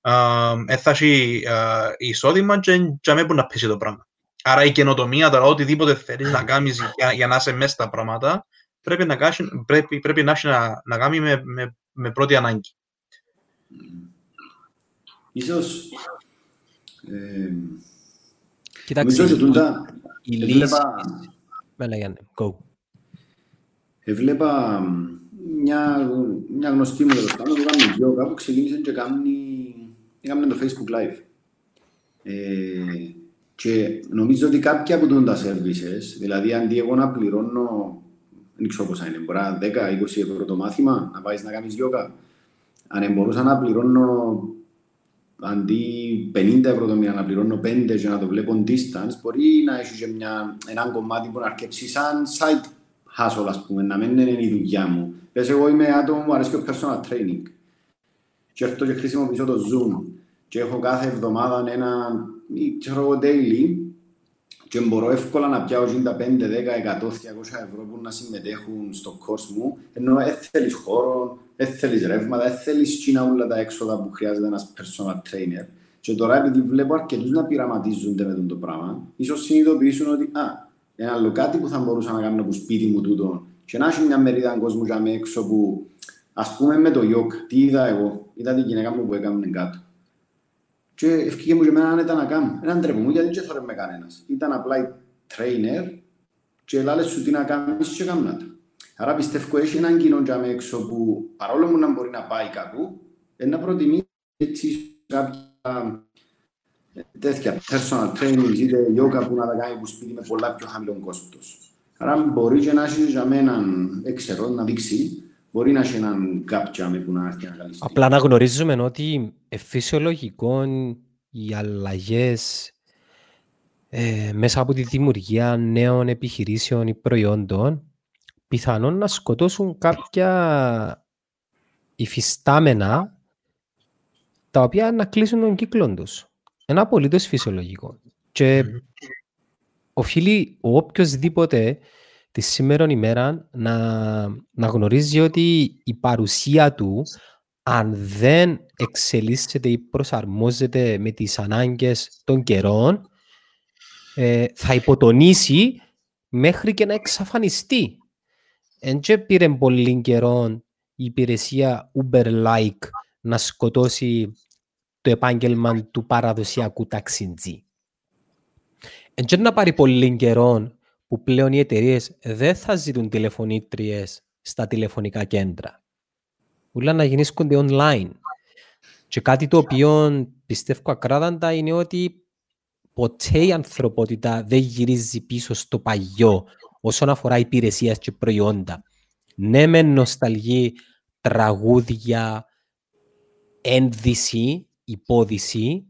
uh, δεν θα έχει uh, εισόδημα και για μένα που να πέσει το πράγμα. Άρα η καινοτομία, τώρα, οτιδήποτε θέλεις να κάνεις για, για να είσαι μέσα στα πράγματα, πρέπει να κάνεις πρέπει, πρέπει να, να, να κάνεις με, με, με πρώτη ανάγκη. Ίσως... Ε, κοιτάξτε, η λύση... Μέλα, Γιάννη, go. Έβλεπα μια, μια γνωστή μου δεδοστάνω, το κάνουμε γιόγκα, που ξεκίνησε και κάνουν το Facebook Live. Ε, Και νομίζω ότι κάποια από τα services, δηλαδή αντί εγώ να πληρώνω, δεν ξέρω πόσα είναι, μπορεί να δέκα είκοσι ευρώ το μάθημα, να πάει να κάνει γιόγκα. Αν μπορούσα να πληρώνω αντί πενήντα ευρώ το μήνα, να πληρώνω πέντε και να το βλέπω distance, μπορεί να έχει και μια, ένα κομμάτι που να αρκέψει σαν side hustle, ας πούμε, να μην είναι η δουλειά μου. Πες, εγώ είμαι άτομο που αρέσει και personal training. Και αυτό και χρησιμοποιήσω το Zoom. Και έχω κάθε εβδομάδα ένα daily και μπορώ εύκολα να πιάω πενήντα, δέκα, εκατό, διακόσια ευρώ που να συμμετέχουν στο course μου, ενώ δεν θέλεις χώρο, δεν θέλεις ρεύματα, δεν θέλεις κοινά όλα τα έξοδα που χρειάζεται ένας personal trainer. Και τώρα, επειδή βλέπω αρκετούς να πειραματίζονται με το πράγμα, ίσως συνειδητοποιήσουν ότι α, ένα άλλο κάτι που θα μπορούσα να κάνω από σπίτι μου τούτο, και να έχει μια μερίδα κόσμου για μένα έξω που, ας πούμε, με το γιοκ, τι είδα εγώ, είδα τη γυναίκα μου που έκαναν κάτω. Και ευκήκε μου και εμένα άνετα να κάνω. Έναν τρεπούμουν γιατί δεν ξέρω με κανένας. Ήταν απλά η trainer και λάλεσαι σου τι να κάνεις και έκανα τα. Άρα πιστεύω έχει έναν κοινό για μένα έξω που παρόλο μου να μπορεί να πάει κάπου, να προτιμήσει έτσι κάποια τέτοια personal training ή yoga που να τα κάνει που σπίτι με πολλά πιο χαμηλό κόστος. Άρα μπορεί και να έχει για μένα, έξερο, να δείξει. Μπορεί να έχει έναν κάπτια που να έρθει να καλυστεί. Απλά να γνωρίζουμε ότι φυσιολογικό οι αλλαγές ε, μέσα από τη δημιουργία νέων επιχειρήσεων ή προϊόντων πιθανόν να σκοτώσουν κάποια υφιστάμενα τα οποία να κλείσουν τον κύκλο τους. Ένα απολύτως φυσιολογικό. Και mm-hmm. οφείλει ο οποιοσδήποτε τη σήμερον ημέρα να, να γνωρίζει ότι η παρουσία του, αν δεν εξελίσσεται ή προσαρμόζεται με τις ανάγκες των καιρών, ε, θα υποτονίσει μέχρι και να εξαφανιστεί. Εν και πήρε πολύ καιρόν η υπηρεσία Uber-like να σκοτώσει το επάγγελμα του παραδοσιακού ταξιντζή. Εν και να πάρει πολύ καιρόν που πλέον οι εταιρείες δεν θα ζητούν τηλεφωνήτριες στα τηλεφωνικά κέντρα. Ούλα να γεννήσκονται online. Και κάτι το οποίο πιστεύω ακράδαντα είναι ότι ποτέ η ανθρωπότητα δεν γυρίζει πίσω στο παλιό όσον αφορά υπηρεσίες και προϊόντα. Ναι, με νοσταλγεί, τραγούδια, ένδυση, υπόδυση,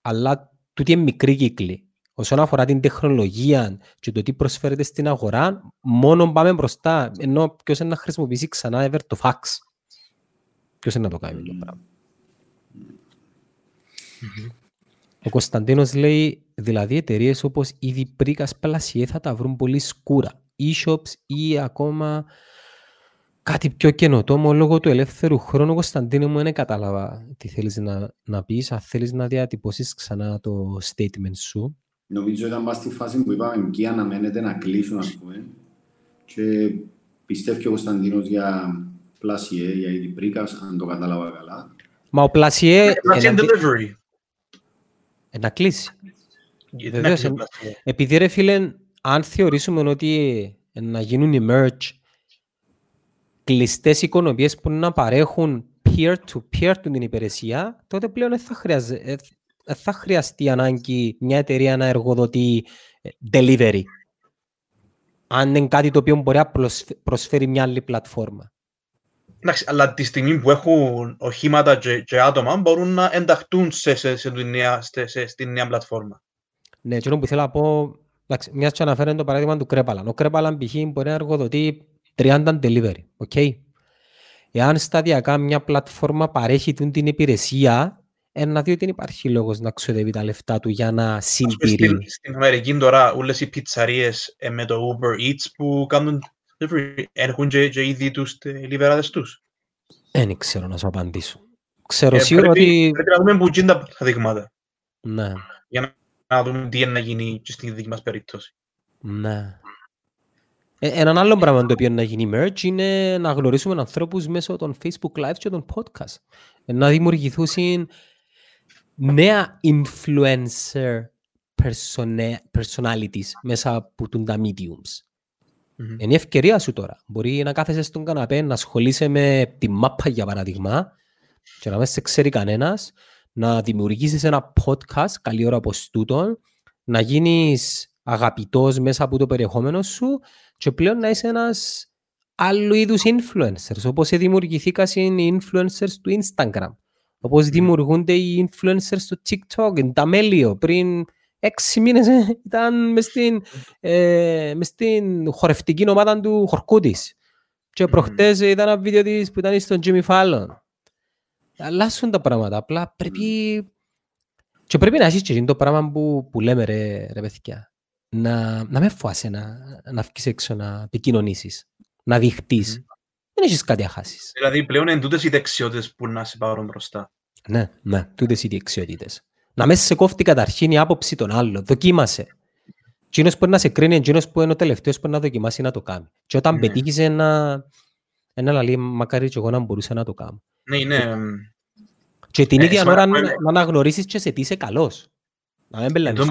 αλλά τούτη είναι μικρή κύκλη. Όσον αφορά την τεχνολογία και το τι προσφέρεται στην αγορά, μόνο πάμε μπροστά. Ενώ ποιος είναι να χρησιμοποιήσει ξανά ever το fax. Ποιος είναι να το κάνει το πράγμα. Mm-hmm. Ο Κωνσταντίνος λέει, δηλαδή εταιρείες όπως η Διπρίκας Πλασιέ θα τα βρουν πολύ σκούρα. E-shops ή ακόμα κάτι πιο καινοτόμο λόγω του ελεύθερου χρόνου. Κωνσταντίνο μου, δεν κατάλαβα τι θέλεις να, να πεις. Αν θέλεις να διατυπώσεις ξανά το statement σου. Νομίζω ήταν πάνω στη φάση που είπαμε και αναμένεται να κλείσουν, ας πούμε. Και πιστεύει ο Κωνσταντίνος για Πλασιέ, για η Διπρίκας, αν το κατάλαβα καλά. Μα ο Πλασιέ... Πλασιέ delivery. Να κλείσει. Επειδή ρε φίλε, αν θεωρήσουμε ότι να γίνουν οι merge κλειστές οικονομίες που να παρέχουν peer-to-peer την υπηρεσία, τότε πλέον δεν θα χρειάζεται... θα χρειαστεί ανάγκη μια εταιρεία να εργοδοτεί delivery. Αν είναι κάτι το οποίο μπορεί να προσφέρει μια άλλη πλατφόρμα. Εντάξει, αλλά τη στιγμή που έχουν οχήματα και, και άτομα μπορούν να ενταχτούν σε, σε, σε, σε, νέα, σε, σε, στην νέα πλατφόρμα. Ναι, και που θέλω να πω, εντάξει, μιας και αναφέρεται το παράδειγμα του Κρέπαλαντ. Ο Κρέπαλαντ π.χ. μπορεί να εργοδοτεί τριάντα delivery. Okay? Εάν σταδιακά μια πλατφόρμα παρέχει την υπηρεσία, ένα δύο ότι υπάρχει λόγος να ξοδεύει τα λεφτά του για να συντηρεί. Στην, στην Αμερική τώρα όλες οι πιτσαρίες ε, με το Uber Eats που κάνουν έρχουν και, και ήδη τους λιβεράδες τους. Δεν ξέρω να σου απαντήσω. Ξέρω ε, σίγουρα πρέπει, ότι... Πρέπει να δούμε που γίνονται τα δείγματα. Ναι. Για να, να δούμε τι είναι να γίνει και στη δική μας περίπτωση. Ναι. Ε, έναν άλλο πράγμα το οποίο να γίνει merge είναι να γνωρίσουμε ανθρώπους μέσω των Facebook Live και των podcast. Να δημιουργηθούν νέα influencer personalities μέσα από τα mediums. Mm-hmm. Είναι η ευκαιρία σου τώρα. Μπορεί να κάθεσαι στον καναπέ, να ασχολείσαι με τη μάπα για παράδειγμα και να μην σε ξέρει κανένας, να δημιουργήσεις ένα podcast καλή ώρα από στούτον, να γίνεις αγαπητός μέσα από το περιεχόμενο σου και πλέον να είσαι ένας άλλου είδους influencers, όπως δημιουργηθήκαν οι influencers του Instagram, όπως δημιουργούνται οι influencers του TikTok, η D'Amelio πριν έξι μήνες ήταν μες στην, ε, μες στην χορευτική ομάδα του Χορκούτης και προχτές ήταν ένα βίντεο της που ήταν στον Jimmy Fallon. Αλλάσουν τα πράγματα, απλά πρέπει και πρέπει να έχεις και το πράγμα που, που λέμε ρε, ρε παιδιά. να, να με φοβάσαι να, να βγεις έξω, να επικοινωνήσεις, να δειχτείς. Mm. Δεν έχεις κάτι να χάσεις. Δηλαδή πλέον είναι τούτες οι δεξιότητες που να σε πάρουν μπροστά. Ναι, ναι, τούτες οι δεξιότητες. Να μέσα σε κόφτει καταρχήν η άποψη των άλλων. Δοκίμασε. Εκείνος μπορεί να σε κρίνει, εκείνος που είναι ο τελευταίος που να δοκιμάσει να το κάνει. Και όταν mm. πετύχεις ένα, ένα λέει, μακάρι και εγώ να μπορούσα να το κάνω. Ναι, ναι. Και την ίδια ώρα να αναγνωρίσεις και σε τι είσαι καλός. Να μην μπελανείς.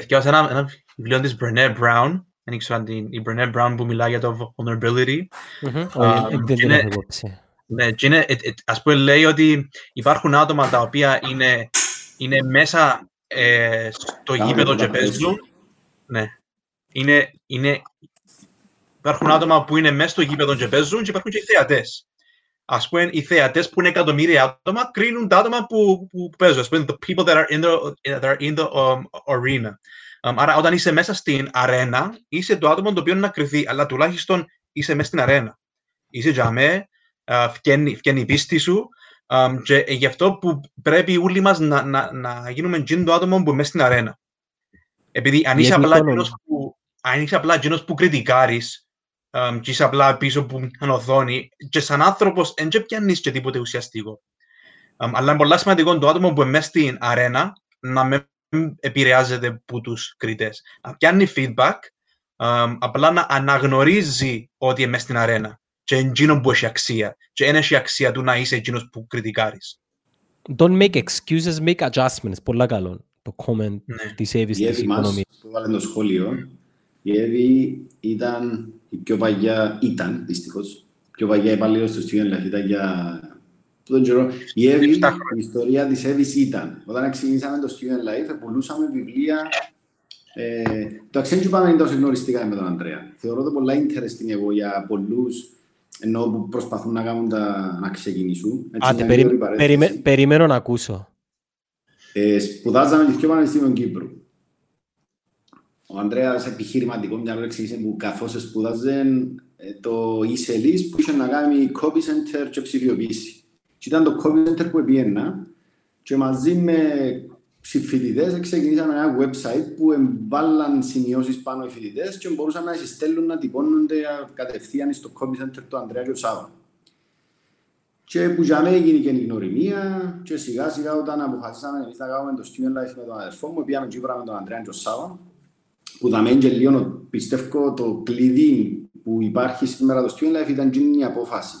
Εθιώσα ένα βιβλίο της Brene Brown. Δεν ήξερα αν την Brene Brown που μιλάει για το vulnerability. Ας πούμε λέει ότι υπάρχουν άτομα τα οποία είναι μέσα στο γήπεδο και παίζουν. Υπάρχουν άτομα που είναι μέσα στο γήπεδο και παίζουν και υπάρχουν και οι θεατές. Ας πούμε, οι θεατές που είναι εκατομμύρια άτομα κρίνουν τα άτομα που, που παίζουν. Ας πούμε, the people that are in the, that are in the um, arena. Um, άρα, όταν είσαι μέσα στην αρένα, είσαι το άτομο το οποίο να κρυθεί, αλλά τουλάχιστον είσαι μέσα στην αρένα. Είσαι τζαμέ, uh, φκένει, φκένει η πίστη σου um, και γι' αυτό που πρέπει όλοι μας να, να, να γίνουμε τζιν το άτομο που μέσα στην αρένα. Επειδή αν είσαι απλά εκείνος που, που κριτικάρεις, Um, και είσαι απλά πίσω από μια οθόνη και σαν άνθρωπος δεν πιάνεις και τίποτε ουσιαστικό. Um, αλλά είναι πολλά σημαντικό το άτομο που είναι μέσα στην αρένα να μην επηρεάζεται από τους κριτές. Να πιάνει feedback, um, απλά να αναγνωρίζει ότι είναι μέσα στην αρένα και είναι εκείνο που έχει αξία. Και δεν έχει αξία του να είσαι εκείνος που κριτικάρεις. Don't make excuses, make adjustments. Πολλά καλό το comment της Εύης της οικονομίας. Που βάλε το σχόλιο, η Εύη ήταν... Η πιο παγιά ήταν, δυστυχώς, πιο παγιά υπαλλήλος του Student Life ήταν για τον καιρό. Η Εύη, η ιστορία της Εύης ήταν. Όταν ξεκινήσαμε το Student Life, πουλούσαμε βιβλία. Ε, το Accenture πάμε είναι τόσο γνωριστικά με τον Αντρέα. Θεωρώ το πολλά interesting εγώ για πολλούς, ενώ που προσπαθούν να κάνουν τα, να ξεκινήσουν. Άντε, περι, περιμέ, περιμένω να ακούσω. Ε, σπουδάζαμε το Πανεπιστήμιο Κύπρου. Ο Ανδρέας επιχειρηματικό μια ώρα εξήγησε που καθώς σπουδάζε το e-sales που είχε να κάνει copy center και ψηφιοποίηση. Και ήταν το copy center που επιένα και μαζί με φοιτητές ξεκινήσαμε ένα website που εμβάλλαν σημειώσεις πάνω οι φοιτητές και μπορούσαν να συστέλνουν να τυπώνονται κατευθείαν στο copy center του Ανδρέα και του Σάββα. Και που για μένα έγινε και η γνωριμία και σιγά σιγά όταν αποφασίσαμε εμείς να κάνουμε το Student Life με τον αδερφό μου, πήγαμε και βράμε τον Ανδρέα και τον Σάββα. Που θα μένει και λίγο, πιστεύω, το κλειδί που υπάρχει σήμερα το Student Life ήταν γίνει η απόφαση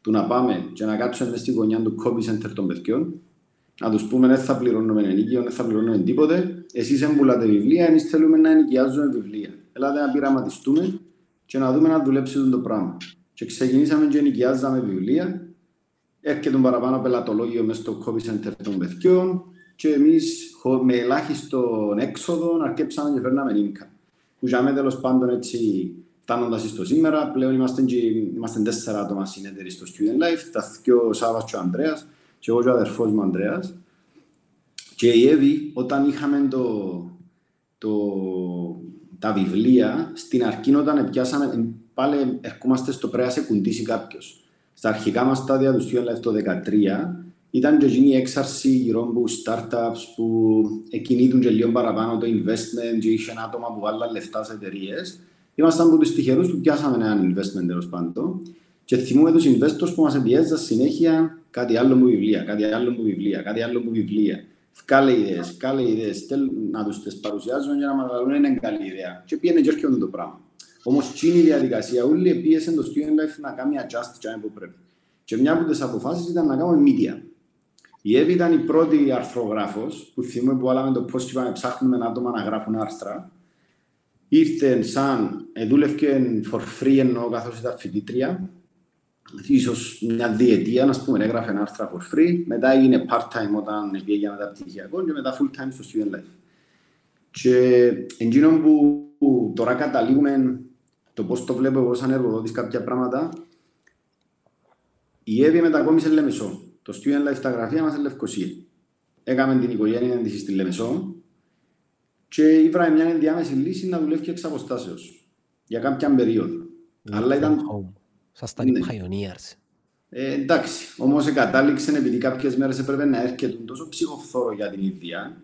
του να πάμε και να κάτσουμε μέσα στη γωνιά του copy center των παιδιών, να τους πούμε δεν θα πληρώνουμε ενίκιο, δεν θα πληρώνουμε τίποτε, εσείς εμπουλάτε βιβλία, εμείς θέλουμε να ενοικιάζουμε βιβλία. Έλατε να πειραματιστούμε και να δούμε να δουλέψει το πράγμα. Και ξεκινήσαμε και ενοικιάζαμε βιβλία, έρχεται παραπάνω πελατολόγιο μέσα στο copy center των παιδιών, και εμείς με ελάχιστον έξοδο αρκέψαμε και φέρναμε income. Που για μένα τέλος πάντων έτσι φτάνοντας στο σήμερα, πλέον είμαστε, και, είμαστε τέσσερα άτομα συνεταιροί στο Student Life, τα δυο Σάββας και ο Ανδρέας και εγώ και ο αδερφός μου Ανδρέας. Και η Εύη όταν είχαμε το, το, τα βιβλία, στην αρχή όταν πιάσαμε, πάλι ερχόμαστε στο πρέπει να σε κουντήσει κάποιος. Στα αρχικά μας στάδια του Student Life το δύο χιλιάδες δεκατρία, ήταν και γίνει η έξαρση γύρω από startups που κινείτουν και λίγο παραπάνω το investment και είχε άτομα που βάλαν λεφτά σε εταιρείες. Ήμασταν από τους τυχερούς που πιάσαμε ένα investment τέλος πάντων και θυμούμε τους investors που μας επιέζαν συνέχεια κάτι άλλο που βιβλία, κάτι άλλο που βιβλία, κάτι άλλο που βιβλία. Κάλε ιδέες, κάλε ιδέες, να τους τις παρουσιάζουν για να μας λαλούν είναι καλή ιδέα και πήγαινε και έρχονται το πράγμα. Όμως εκείνη η διαδικασία όλοι επίεσαν το Student Life να κάνει adjust και αν που πρέπει. Και μια από τις αποφάσεις ήταν να κάνουμε media. Η Εύη ήταν η πρώτη αρθρογράφος που θυμούμε που βάλαμε το πώς είπαμε ψάχνουμε ένα άτομα να γράφουν άρθρα. Ήρθε σαν, δούλευκε for free ενώ καθώς ήταν φοιτήτρια, ίσως μια διετία, να πούμε, έγραφε ένα άρθρα for free. Μετά έγινε part-time όταν πήγε για μεταπτυχιακό και μετά full-time στο Student Life. Και εκείνο που τώρα καταλήγουμε το πώς το βλέπω εγώ σαν εργοδότης κάποια πράγματα, η Εύη μετακόμισε Λεμεσό. Το Student Life τα γραφεία μας είναι Λευκοσία. Έκαμε την οικογένεια της στη Λεμεσό και ήβραμε μια ενδιάμεση λύση να δουλεύει εξ αποστάσεως για κάποια περίοδο. Mm. Αλλά ήταν... Σας ήταν οι pioneers. Ε, εντάξει, όμως κατάληξε επειδή κάποιες μέρες έπρεπε να έρχεται τόσο ψυχοφθόρο για την ίδια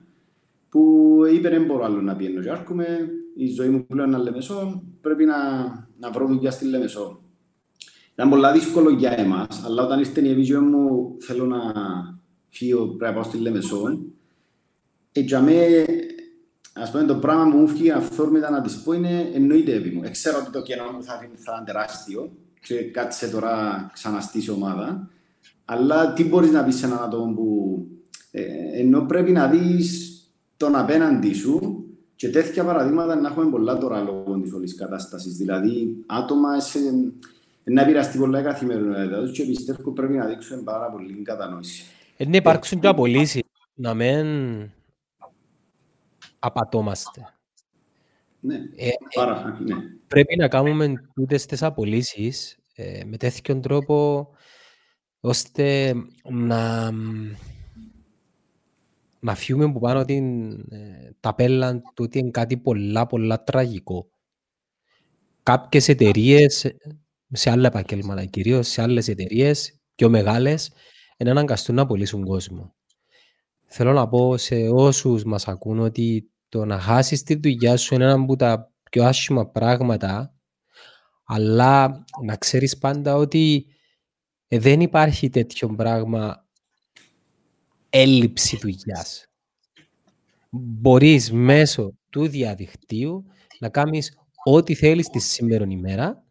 που είπε δεν μπορώ άλλο να πιένω και άρχομαι η ζωή μου πλέον είναι Λεμεσό, πρέπει να, να βρω δουλειά στη Λεμεσό. Ήταν πολλά δύσκολο για εμάς, αλλά όταν ήρθε η ευκαιρία μου, θέλω να φύγω, πρέπει να πάω στη Λεμεσό. Ε, για μέ, ας πούμε, το πράγμα που μου φύγει αυθόρμητα να της πω είναι εννοείται επί μου. Ξέρω ότι το κενό μου θα είναι τεράστιο και κάτσε τώρα ξαναστήσει ομάδα. Αλλά τι μπορείς να πεις σε έναν άτομο που... Ε, ενώ πρέπει να δεις τον απέναντι σου και τέτοια παραδείγματα να έχουμε πολλά τώρα λόγω της όλης κατάστασης. Δηλαδή, άτομα σε, να επηρεαστεί πολλά η καθημερινότητα τους και πιστεύω πρέπει να δείξουν πάρα πολύ κατανόηση. Ε, να υπάρξουν και απολύσεις, να μην απατώμαστε. Ναι, ε, πάρα, ε, ναι. Πρέπει να κάνουμε τούτες τις απολύσεις ε, με τέτοιον τρόπο ώστε να, να φύγουμε από πάνω την ε, ταπέλα του ότι είναι κάτι πολλά πολλά τραγικό. Κάποιες εταιρείες, σε άλλα επαγγέλματα κυρίως, σε άλλες εταιρείες πιο μεγάλες, είναι αναγκαστούν να απολύσουν κόσμο. Θέλω να πω σε όσους μας ακούν ότι το να χάσεις τη δουλειά σου είναι ένα από τα πιο άσχημα πράγματα, αλλά να ξέρεις πάντα ότι Ε, δεν υπάρχει τέτοιο πράγμα έλλειψη δουλειάς. Μπορείς μέσω του διαδικτύου να κάνεις ό,τι θέλεις τη σήμερα ημέρα.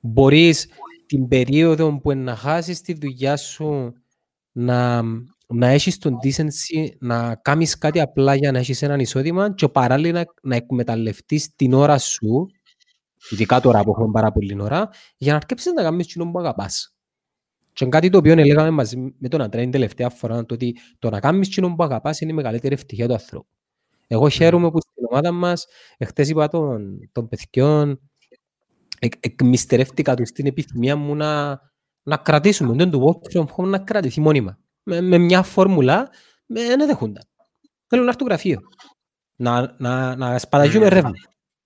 Μπορείς την περίοδο που να χάσεις τη δουλειά σου να, να έχεις τον decency, να κάνεις κάτι απλά για να έχεις έναν εισόδημα και παράλληλα να, να εκμεταλλευτείς την ώρα σου, ειδικά τώρα που έχουμε πάρα πολύ ώρα, για να αρκέψεις να κάνεις κοινό που αγαπάς. Και κάτι το οποίο έλεγαμε μαζί με τον Αντρέα την τελευταία φορά, το ότι το να κάνεις κοινό που αγαπάς είναι η μεγαλύτερη ευτυχία του ανθρώπου. Εγώ χαίρομαι που στην ομάδα μας, χτες είπα των, των παιδιών, εκ, εκμυστερεύτηκα του στην επιθυμία μου να, να κρατήσουμε. Δεν του walk from home να κρατηθεί μόνιμα. Με, με μια φόρμουλα, δεν δεχούνταν. Θέλω να έρθω γραφείο. Να, να, να σπαταγιούμε ρεύμα.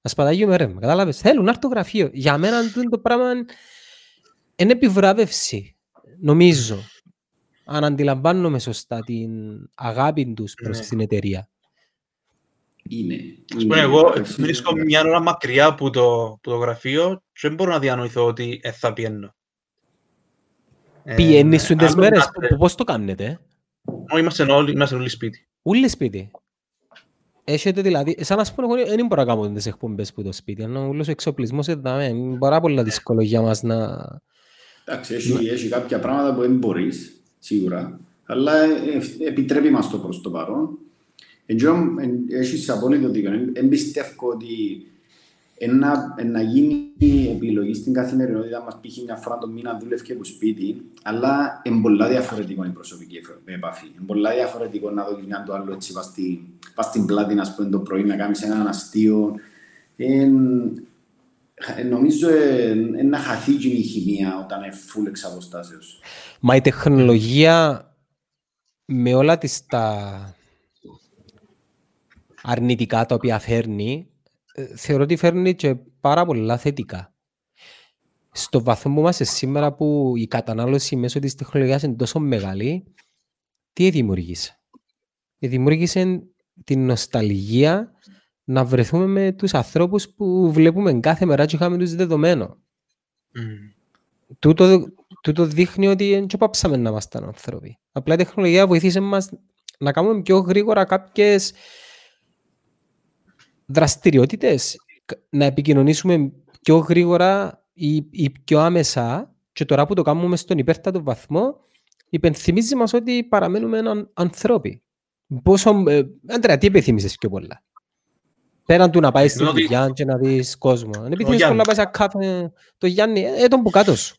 Να σπαταγιούμε ρεύμα. Κατάλαβες. Θέλω να έρθω γραφείο. Για μένα το πράγμα είναι επιβράβευση. Νομίζω, αν αντιλαμβάνομαι σωστά την αγάπη τους προς την εταιρεία. Είναι. Ας πούμε, εγώ βρίσκω μια ώρα μακριά από το, το γραφείο και δεν μπορώ να διανοηθώ ότι ε, θα πιένω. Πιένεις σου τις μέρες, πώς το κάνετε? Όχι, είμαστε όλοι σπίτι. Όλοι σπίτι. Έχετε δηλαδή, σαν να σου πω, εγώ δεν μπορώ να κάνω τις εκπομπές που το σπίτι. Αν ο εξοπλισμός είναι πάρα πολλά δύσκολο για μας να... Εντάξει, έχει, έχει κάποια πράγματα που δεν μπορείς, σίγουρα, αλλά επιτρέπει μας το προς το παρόν. Έχεις απόλυτο δίκιο. Εμπιστεύω ότι να γίνει η επιλογή στην καθημερινότητα μας π.χ. μια φορά το μήνα δούλευε και από σπίτι, αλλά είναι πολλά διαφορετικό η προσωπική επαφή. Είναι πολλά διαφορετικό να δω μια το άλλο έτσι, πας στην πλάτη να σπούν το πρωί, να κάνεις έναν αστείο. Νομίζω ε, να χαθεί και η χημεία όταν είναι full εξ αποστάσεως. Μα η τεχνολογία με όλα τις τα αρνητικά τα οποία φέρνει, θεωρώ ότι φέρνει και πάρα πολλά θετικά. Στο βαθμό που είμαστε σήμερα που η κατανάλωση μέσω της τεχνολογίας είναι τόσο μεγάλη, τι δημιούργησε? Δημιούργησε την νοσταλγία να βρεθούμε με τους ανθρώπους που βλέπουμε κάθε μέρα και είχαμε τους δεδομένο. Mm. Τούτο, τούτο δείχνει ότι δεν πάψαμε να ήμασταν άνθρωποι. Απλά η τεχνολογία βοηθήσε μας να κάνουμε πιο γρήγορα κάποιες δραστηριότητες, να επικοινωνήσουμε πιο γρήγορα ή, ή πιο άμεσα και τώρα που το κάνουμε στον υπέρτατο βαθμό υπενθυμίζει μας ότι παραμένουμε έναν ανθρώπι. Πόσο, ε, Αντρέα, τι επιθυμίζεις πιο πολλά? Πέραν του να πάει στη δουλειά και να δεις κόσμο. Αν επιθυμείς πολλά να πάει σε κάθε... Το Γιάννη, έτον που κάτω σου.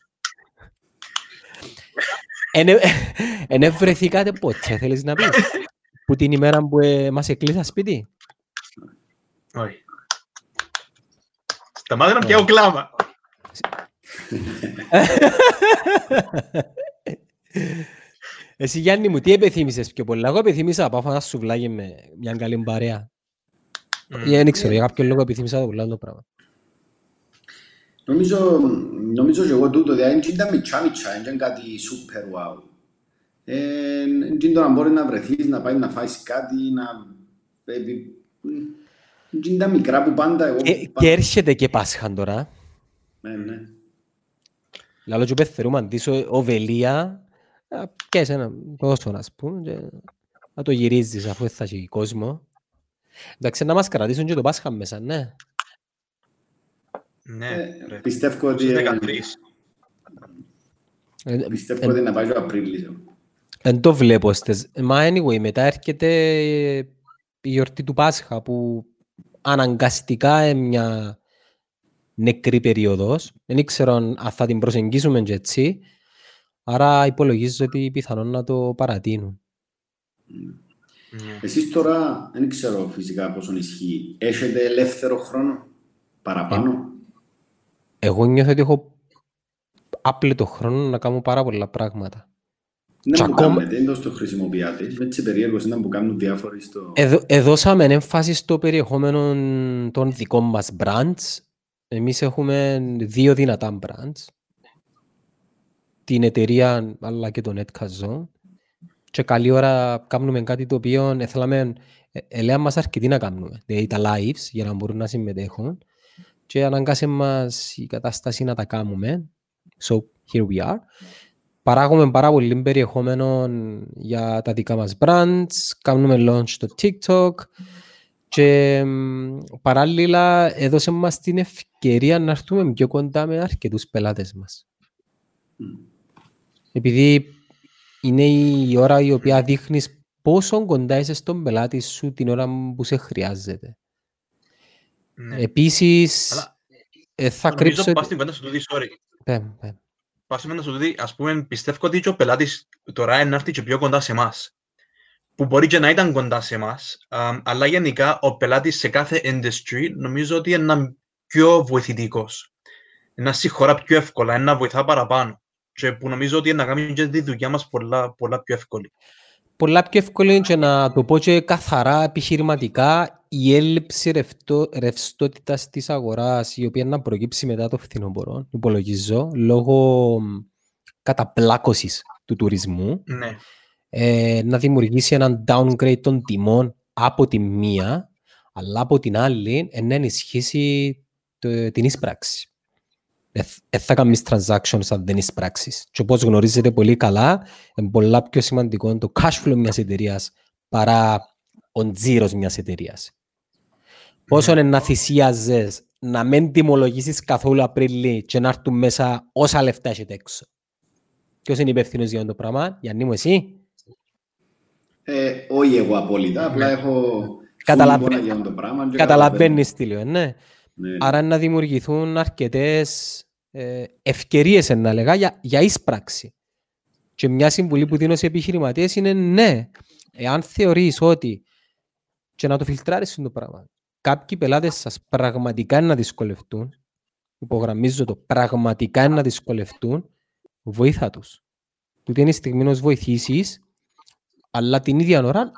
Εν βρεθήκατε πότε, θέλεις να πεις? Που την ημέρα που μας εκλείσα σπίτι. Όχι. Τα μάθαινα πια ο κλάμα. Εσύ Γιάννη μου, τι επιθυμίσες πιο πολλά? Εγώ επιθυμίσα να πάω φανά σουβλάκι με μια καλή παρέα. Δεν ξέρω, για κάποιον λόγο επιθυμίσα το πουλάνο πράγμα. Νομίζω και εγώ τούτο, δηλαδή είναι μητσά-μητσά, είναι κάτι σούπερ wow. Είναι το να μπορεί να βρεθείς, να πάει να φάεις κάτι, να... Είναι τα μικρά που πάντα εγώ... Ε, πάντα... Και έρχεται και Πάσχαν τώρα. Ναι, ναι. Λαλό και πεθερούμε αντίσω οβελία. Και εσένα κόσμο να σπούν. Και... Να το γυρίζεις αφού θα έχει κόσμο. Εντάξει, να μας κρατήσουν και το Πάσχα μέσα, ναι. Ναι, ε, πιστεύω ότι... Ε, πιστεύω ε, ότι να πάει και ο Απρίλης. Δεν το βλέπω. Στες. Μα anyway, μετά έρχεται η γιορτή του Πάσχα που αναγκαστικά είναι μια νεκρή περίοδος. Δεν ξέρω αν θα την προσεγγίσουμε και έτσι. Άρα υπολογίζω ότι πιθανόν να το παρατείνουν. Mm. Εσείς τώρα, δεν ξέρω φυσικά πόσο ισχύει, έχετε ελεύθερο χρόνο παραπάνω? Εγώ νιώθω ότι έχω άπλετο χρόνο να κάνω πάρα πολλά πράγματα. Ναι, που ακόμα... κάνετε, εντός το χρησιμοποιάτε, έτσι περίεργος ήταν που κάνουν διάφοροι στο... Εδω, εδώσαμε έμφαση στο περιεχόμενο των δικών μας brands. Εμείς έχουμε δύο δυνατά brands. Την εταιρεία αλλά και το NetCastZone. Και καλή ώρα κάνουμε κάτι το οποίο θέλαμε, ελέγχα μας αρκετή να κάνουμε, δηλαδή τα lives για να μπορούν να συμμετέχουν και αναγκάσε μας η κατάσταση να τα κάνουμε. So, here we are. Παράγουμε πάρα πολύ περιεχόμενο για τα δικά μας brands, κάνουμε launch στο TikTok και παράλληλα έδωσε μας την ευκαιρία να έρθουμε πιο κοντά με αρκετούς πελάτες μας. Επειδή είναι η ώρα η οποία δείχνεις πόσο κοντά είσαι στον πελάτη σου την ώρα που σε χρειάζεται. Ναι. Επίσης, αλλά, ε, θα κρύψω... Νομίζω πας την πέντα στο τούδι, sorry. Πέμ, πέμ. Πας την πέντα στο τούδι, ας πούμε, πιστεύω ότι και ο πελάτης τώρα είναι να έρθει και πιο κοντά σε εμάς. Που μπορεί και να ήταν κοντά σε εμάς, αλλά γενικά ο πελάτης σε κάθε industry νομίζω ότι είναι πιο βοηθητικός. Να συγχωρά πιο εύκολα, να βοηθά παραπάνω. Και που νομίζω ότι είναι να κάνουμε και τη δουλειά μας πολλά, πολλά πιο εύκολη. Πολλά πιο εύκολη και να το πω και καθαρά επιχειρηματικά, η έλλειψη ρευστό, ρευστότητας της αγοράς, η οποία να προκύψει μετά το φθινόπωρο, υπολογίζω, λόγω καταπλάκωσης του τουρισμού, ναι. ε, να δημιουργήσει έναν downgrade των τιμών από τη μία, αλλά από την άλλη να ενισχύσει το, την εισπράξη. Δεν θα κάνεις transactions αν δεν εισπράξεις. Και όπως γνωρίζετε πολύ καλά, είναι πολλά πιο σημαντικό το cash flow μιας εταιρείας παρά ο τζίρος μιας εταιρείας. Πόσο είναι να θυσίαζες να μην τιμολογήσεις καθόλου Απρίλη και να έρθουν μέσα όσα λεφτά έχετε έξω. Ποιος είναι υπεύθυνος για αυτό το πράγμα, Γιάννη μου, εσύ? Ε, όχι εγώ απόλυτα, απλά έχω φούλμπονα για αυτό το πράγμα. Καταλαβαίνεις τι λέω, ναι. Ναι. Άρα να δημιουργηθούν αρκετές ε, ευκαιρίες, να λέγα, για, για εισπράξη. Και μια συμβουλή που δίνω σε επιχειρηματίες είναι ναι, εάν θεωρείς ότι, και να το φιλτράρεις το πράγμα, κάποιοι πελάτες σας πραγματικά να δυσκολευτούν, υπογραμμίζω το, πραγματικά να δυσκολευτούν, βοήθα τους. Τούτη είναι η στιγμή να τους βοηθήσεις, αλλά την ίδια ώρα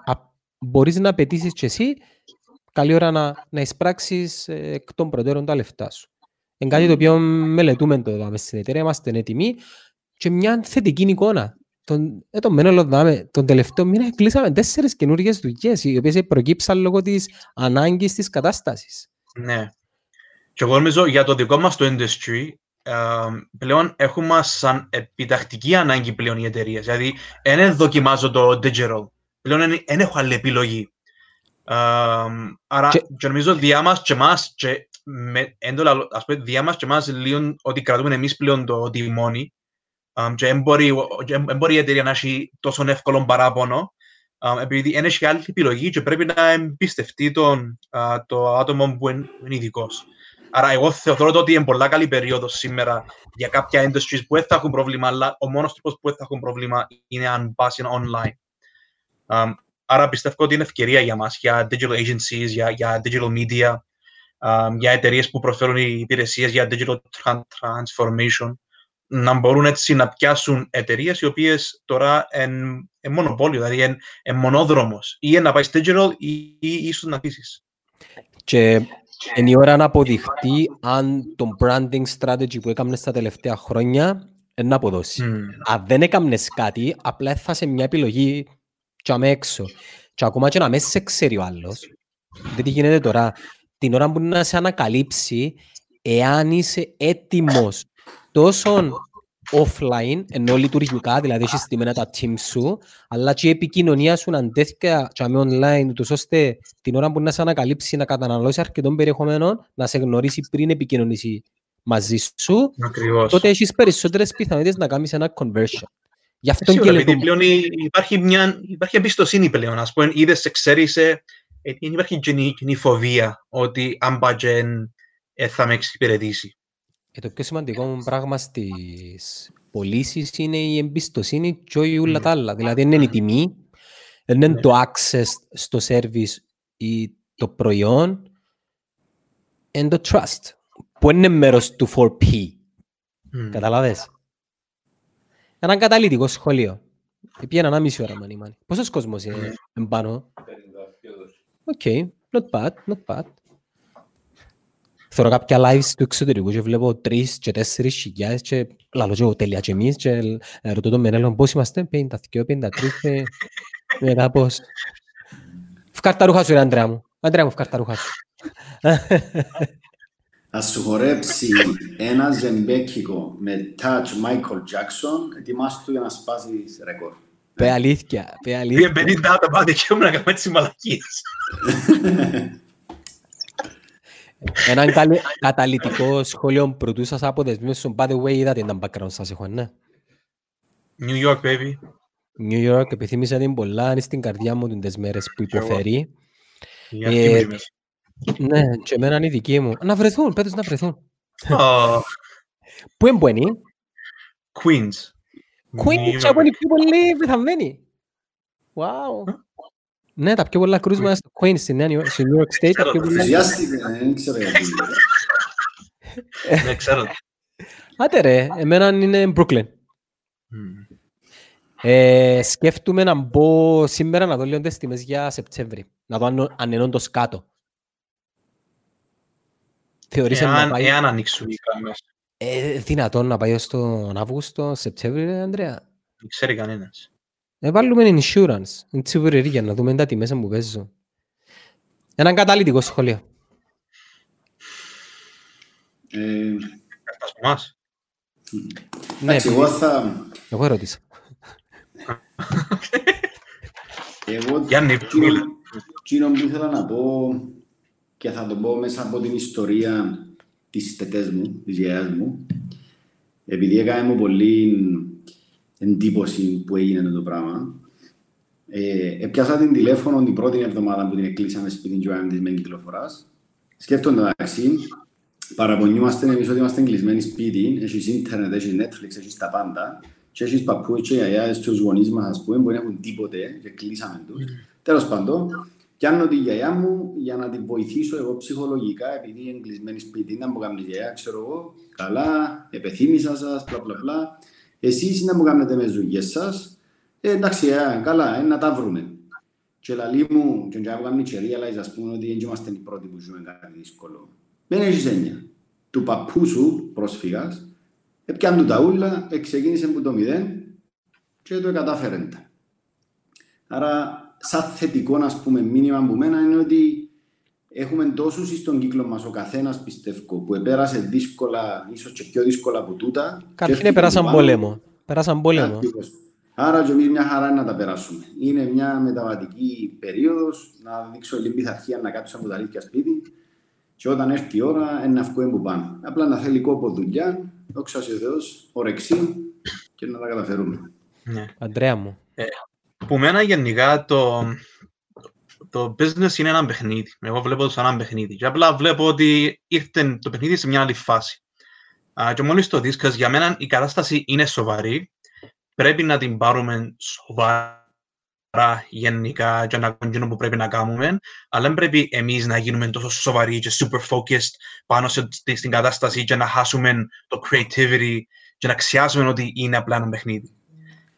μπορείς να απαιτήσεις και εσύ καλή ώρα να, να εισπράξεις ε, εκ των προτέρων τα λεφτά σου. Είναι κάτι το οποίο μελετούμε τώρα στην εταιρεία, είμαστε έτοιμοι και μια θετική εικόνα. Τον, ε, τον, μένω, λοδάμε, τον τελευταίο μήνα κλείσαμε τέσσερις καινούργιες δουλειές, οι οποίες προκύψαν λόγω της ανάγκης της κατάστασης. Ναι. Και εγώ νομίζω για το δικό μας το industry, ε, πλέον έχουμε σαν επιτακτική ανάγκη πλέον οι εταιρείες. Δηλαδή, δεν δοκιμάζω το digital. Πλέον δεν έχω άλλη επιλογή. Um, άρα και... και νομίζω διά μας και εμάς και με, έντολα, ας πούμε, διά μας και εμάς λίον ότι κρατούμε εμείς πλέον το τιμόνι um, και δεν μπορεί η εταιρεία να έχει τόσο εύκολο παράπονο um, επειδή είναι και άλλη επιλογή και πρέπει να εμπιστευτεί τον, uh, το άτομο που είναι ειδικός. Άρα εγώ θεωρώ ότι είναι πολλά καλή περίοδος σήμερα για κάποια industries που δεν θα έχουν πρόβλημα, αλλά ο μόνος τρόπος που δεν θα έχουν πρόβλημα είναι αν πάσουν online. Um, Άρα πιστεύω ότι είναι ευκαιρία για μας, για digital agencies, για, για digital media, um, για εταιρείες που προσφέρουν υπηρεσίες για digital transformation, να μπορούν έτσι να πιάσουν εταιρείες οι οποίες τώρα είναι μονοπόλιο, δηλαδή είναι μονόδρομος. Ή να πάει digital ή, ή, ή ίσως να πείσεις. Και είναι η ώρα να αποδειχτεί αν το branding strategy που έκαμνες τα τελευταία χρόνια να αποδώσει. Mm. Αν δεν έκαμνες κάτι, απλά θα σε μια επιλογή... και αμέσως έξω. Και ακόμα και να μέσα σε ξέρει ο άλλος. Δεν τι γίνεται τώρα. την ώρα που να σε ανακαλύψει εάν είσαι έτοιμος τόσο offline, ενώ λειτουργικά, δηλαδή έχεις στημένα τα team σου, αλλά και η επικοινωνία σου να αντέθηκα και online, ούτως ώστε την ώρα που να σε ανακαλύψει να καταναλώσει αρκετών περιεχομένων, να σε γνωρίσει πριν επικοινωνήσει μαζί σου, ακριβώς, τότε έχεις περισσότερες πιθανότητες να κάνεις ένα conversion. Γι' αυτό και λέω. Πλέον υπάρχει, μια, υπάρχει εμπιστοσύνη πλέον, ας πούμε, είδες, σε ξέρεις, ε, ε, υπάρχει κοινή, κοινή φοβία ότι αν μπατζεν ε, θα με εξυπηρετήσει. Ε, το πιο σημαντικό πράγμα στις πωλήσεις είναι η εμπιστοσύνη και όχι όλα mm. τα άλλα. Δηλαδή, δεν είναι η τιμή, δεν είναι mm. το access στο service ή το προϊόν, and το trust, που είναι μέρος του φορ πι. Mm. Καταλάβες. Έναν καταλήτικο σχολείο. Πήγαινα ένα μισή ώρα, μάνι, μάνι. Πόσος κόσμος είναι mm. πάνω. Οκ, okay, not bad, not bad. Θεωρώ κάποια lives του εξωτερικού και βλέπω τρεις και τέσσερις χιλιάδες και λαλώ και τέλεια και εμείς και ρωτώ τον Μενέλο πώς είμαστε, πενήντα δύο, πενήντα τρία μετά πώς. Φκάρ τα ρούχα σου, ρε Αντρέα μου. Αντρέα μου, φκάρ τα ρούχα σου. Ας σου χορέψει ένα ζεμπέκικο με τάτς Μάικλ Τζάκσον, ετοιμάσου του για να σπάσεις ρεκόρ. Πε αλήθεια, πε αλήθεια. πενήντα άτομα, πάτε και όμως να κάνουμε τις μαλακίες. Έναν καταλυτικό σχόλιο πρωτού σας από δεσμεύσεων. By the way, είδατε έναν background σας έχω, ναι. New York, baby. New York, επιθυμήσα την πολλά, είναι στην καρδιά μου τις μέρες που υποφέρει. Ε, ναι, και εμένα είναι η δική μου. Να βρεθούν, πέτος να βρεθούν. Oh. Πού εμπονεί? Queens. Queens, και από είναι πιο πολύ βεθαμένοι. Wow. Ναι, τα πιο πολλά κρούσματα στο Queens, στη New York State. Δεν ξέρω γιατί. Δεν ξέρω. Άτε ρε, εμένα είναι Brooklyn. Σκέφτομαι να μπω σήμερα να δω λίγο τις τιμές για Σεπτέμβρη. Να δω αν ενώνω το σκάτω. Εάν ανοίξουν οι κάμερες. Δυνατόν να πάει στον Αύγουστο, Σεπτέμβρη, Ανδρέα. Δεν ξέρει κανένας. Να βάλουμε insurance, την τσιβουρερία, να δούμε τα τιμές που παίζω. Έναν καταλυτικό σχολείο. Καρτάς που μας. Εγώ ερώτησα. Εγώ εκείνο που ήθελα να πω και θα το πω μέσα από την ιστορία της τετές μου, της γιαγιάς μου, επειδή έκανε μου πολύ εντύπωση που έγινε το πράγμα. Ε, έπιασα την τηλέφωνο την πρώτη εβδομάδα που την εκκλείσαμε σπίτι και ήμουν κλεισμένη κυκλοφοράς. Σκέφτονται μεταξύ, παραπονιούμαστε εμείς ότι είμαστε κλεισμένοι σπίτι, έχεις ίντερνετ, έχεις Netflix, έχεις τα πάντα και έχεις παππούς και γιαγιάδες και τους γονείς μας, ας πούμε, που δεν έχουν τίποτε και κλείσαμε τους. Mm. Τέλος πάντων, πιάνω τη γιαγιά μου για να την βοηθήσω εγώ ψυχολογικά, επειδή είναι κλεισμένη σπίτι, να μου κάνει γιαγιά, ξέρω εγώ, καλά, επεθύμησα σας, πλα, πλα, πλα. Εσείς να μου κάνετε με ζωγές σας, ε, εντάξει, ε, καλά, ε, να τα βρούμε. Και λαλί μου, και να μου κάνουν και realize, ας πούμε, ότι δεν είμαστε οι πρώτοι που ζούμε κάτι δύσκολο. Δεν έχεις έννοια. Του παππού σου, πρόσφυγας, έπιαν του ταούλα, ξεκίνησε από το μηδέν και το κατάφερεντα. Άρα, σαν θετικό, ας πούμε, μήνυμα που μένα είναι ότι έχουμε τόσους στον κύκλο μας, ο καθένας πιστεύω, που επέρασε δύσκολα, ίσως και πιο δύσκολα από τούτα. Κάποιοι επέρασαν πόλεμο. Πέρασαν πόλεμο. Άρα και εμείς μια χαρά είναι να τα περάσουμε. Είναι μια μεταβατική περίοδος, να δείξω λίγο πειθαρχία, να κάτσω από τα αλήθεια σπίτι και όταν έρθει η ώρα, να βγούμε που πάμε. Απλά να θέλει κόπο δουλειά, δόξα σε Θεός, ορεξή και να τα καταφέρουμε. Ναι. Αντρέα μου. Ε, που μένα γενικά το... Το business είναι ένα παιχνίδι. Εγώ βλέπω το σαν ένα παιχνίδι. Και απλά βλέπω ότι ήρθε το παιχνίδι σε μια άλλη φάση. Α, και μόλις το δίσκας, για μένα η κατάσταση είναι σοβαρή. Πρέπει να την πάρουμε σοβαρά γενικά για να κάνουμε εκείνο που πρέπει να κάνουμε. Αλλά δεν πρέπει εμείς να γίνουμε τόσο σοβαροί και super focused πάνω σε, στην κατάσταση και να χάσουμε το creativity και να ξιάσουμε ότι είναι απλά ένα παιχνίδι.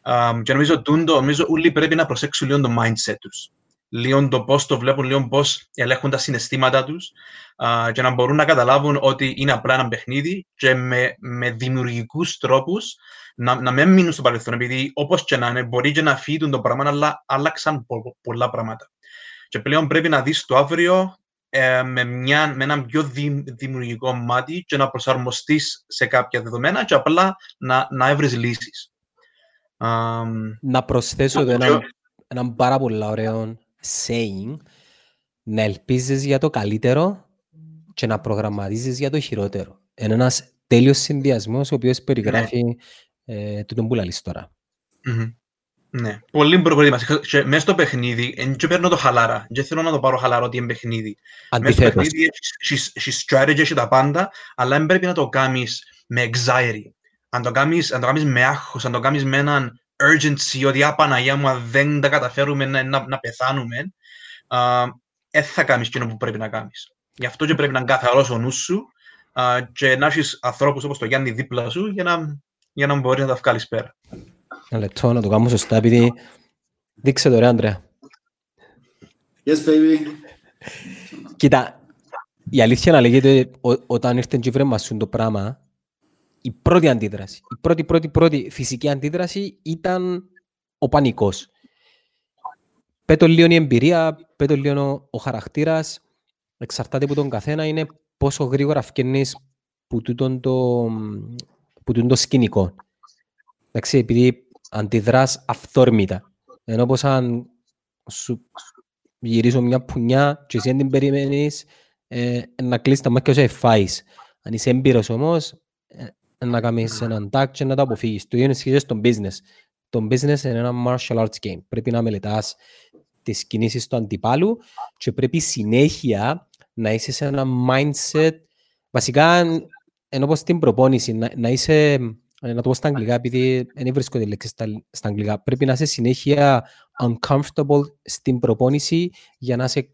Α, και νομίζω ότι όλοι πρέπει να προσέξουν λίγο το mindset τους. Λίγο το πώς το βλέπουν, λίγο πώς ελέγχουν τα συναισθήματα τους α, και να μπορούν να καταλάβουν ότι είναι απλά ένα παιχνίδι και με, με δημιουργικούς τρόπους να, να μην μείνουν στο παρελθόν. Επειδή όπως και να είναι, μπορεί και να φύγουν το πράγμα, αλλά άλλαξαν πο, πολλά πράγματα. Και πλέον πρέπει να δεις το αύριο ε, με, μια, με έναν πιο δη, δημιουργικό μάτι και να προσαρμοστείς σε κάποια δεδομένα και απλά να, να έβρεις λύσεις. Να προσθέσω um, έναν ένα πάρα πολύ ωραίο saying, να ελπίζεις για το καλύτερο και να προγραμματίζεις για το χειρότερο. Είναι ένας τέλειος συνδυασμός ο οποίος περιγράφει ναι. ε, τον πουλαλής τώρα. Mm-hmm. Ναι, πολύ προβλήματα. Μέσα στο παιχνίδι, δεν παίρνω το χαλάρα. Δεν θέλω να το πάρω χαλαρό ότι είναι παιχνίδι. Μέσα στο παιχνίδι, έχεις strategy, έχεις τα πάντα, αλλά δεν πρέπει να το κάνεις με anxiety. Αν το κάνεις, αν το κάνεις με άγχος, αν το κάνεις με έναν urgency, ότι «Α, Παναγιά μου, δεν τα καταφέρουμε να, να, να πεθάνουμε», δεν θα κάνεις εκείνο που πρέπει να κάνεις. Γι' αυτό και πρέπει να είναι καθαρός ο νους σου α, και να έχεις ανθρώπους όπως το Γιάννη δίπλα σου για να, για να μπορείς να τα βγάλεις πέρα. Ένα λεπτό, να το κάνουμε σωστά, επειδή δείξε το ρε, Ανδρέα. Yes, baby. Κοίτα, η αλήθεια να λέγεται, ό, όταν ήρθε και βρεμασούν το πράγμα, η πρώτη αντίδραση, η πρώτη, πρώτη, πρώτη φυσική αντίδραση ήταν ο πανικός. Πέτω λίγο η εμπειρία, πέτω λίγο ο χαρακτήρας, εξαρτάται από τον καθένα, είναι πόσο γρήγορα φκαινείς που τούτον το, το σκηνικό. Εντάξει, επειδή αντιδράς αυθόρμητα. Ενώ πως αν σου γυρίζω μια πουνιά και εσύ δεν την περιμένεις, ε, να κλείσεις τα μάτια όσο εφάεις. Αν είσαι έμπειρος όμως, ε, να κάνεις έναν τάκ και να τα αποφύγεις. Το ίδιο ισχύει στον business. Το business είναι ένα martial arts game. Πρέπει να μελετάς τις κινήσεις του αντιπάλου και πρέπει συνέχεια να είσαι σε ένα mindset. Βασικά, ενώ πως την προπόνηση, να, να είσαι... Να το πω στα αγγλικά, επειδή δεν βρίσκω τη λέξη στα αγγλικά. Πρέπει να είσαι συνέχεια uncomfortable στην προπόνηση για να είσαι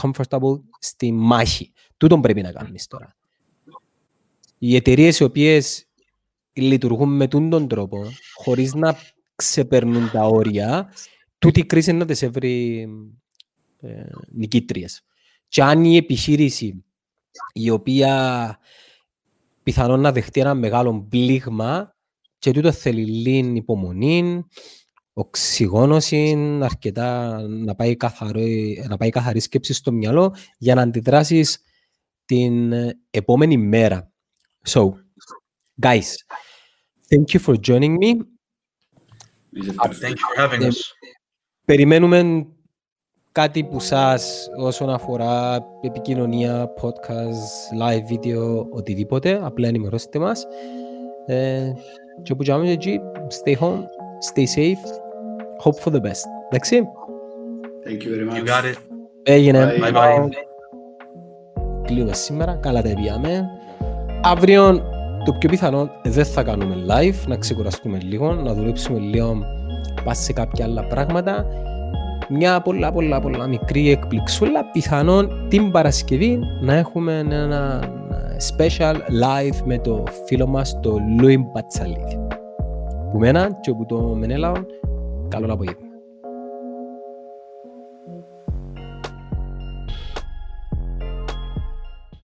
comfortable στη μάχη. Τούτον πρέπει να κάνεις τώρα. Οι εταιρείες οι οποίες λειτουργούν με τον τρόπο, χωρίς να ξεπερνούν τα όρια, τούτη κρίση είναι να τις έβρει ε, νικήτριες. Και αν η επιχείρηση η οποία... πιθανόν να δεχτεί ένα μεγάλο πλήγμα και τούτο θέλει λίγη υπομονή, οξυγόνωση, αρκετά να πάει, καθαρή, να πάει καθαρή σκέψη στο μυαλό για να αντιδράσεις την επόμενη μέρα. So, guys, thank you for joining me. Thank you for having us. Περιμένουμε κάτι που σας όσον αφορά επικοινωνία, podcast, live video, οτιδήποτε, απλά ενημερώστε μας. Ε, και όπου κάνουμε εκεί, stay home, stay safe, hope for the best. Εντάξει. Thank you very much. You got it. Έγινε. Bye bye. Κλείνουμε σήμερα, καλά τα πήγαμε. Αύριο, το πιο πιθανό, δεν θα κάνουμε live, να ξεκουραστούμε λίγο, να δουλέψουμε λίγο, πας σε κάποια άλλα πράγματα. Μια πολλά πολλά πολλά μικρή εκπληξούλα, πιθανόν την Παρασκευή να έχουμε ένα special live με το φίλο μας, το Λούι Μπατσαλίδη. Που μένα και που το Μενέλαον, καλό απόγευμα.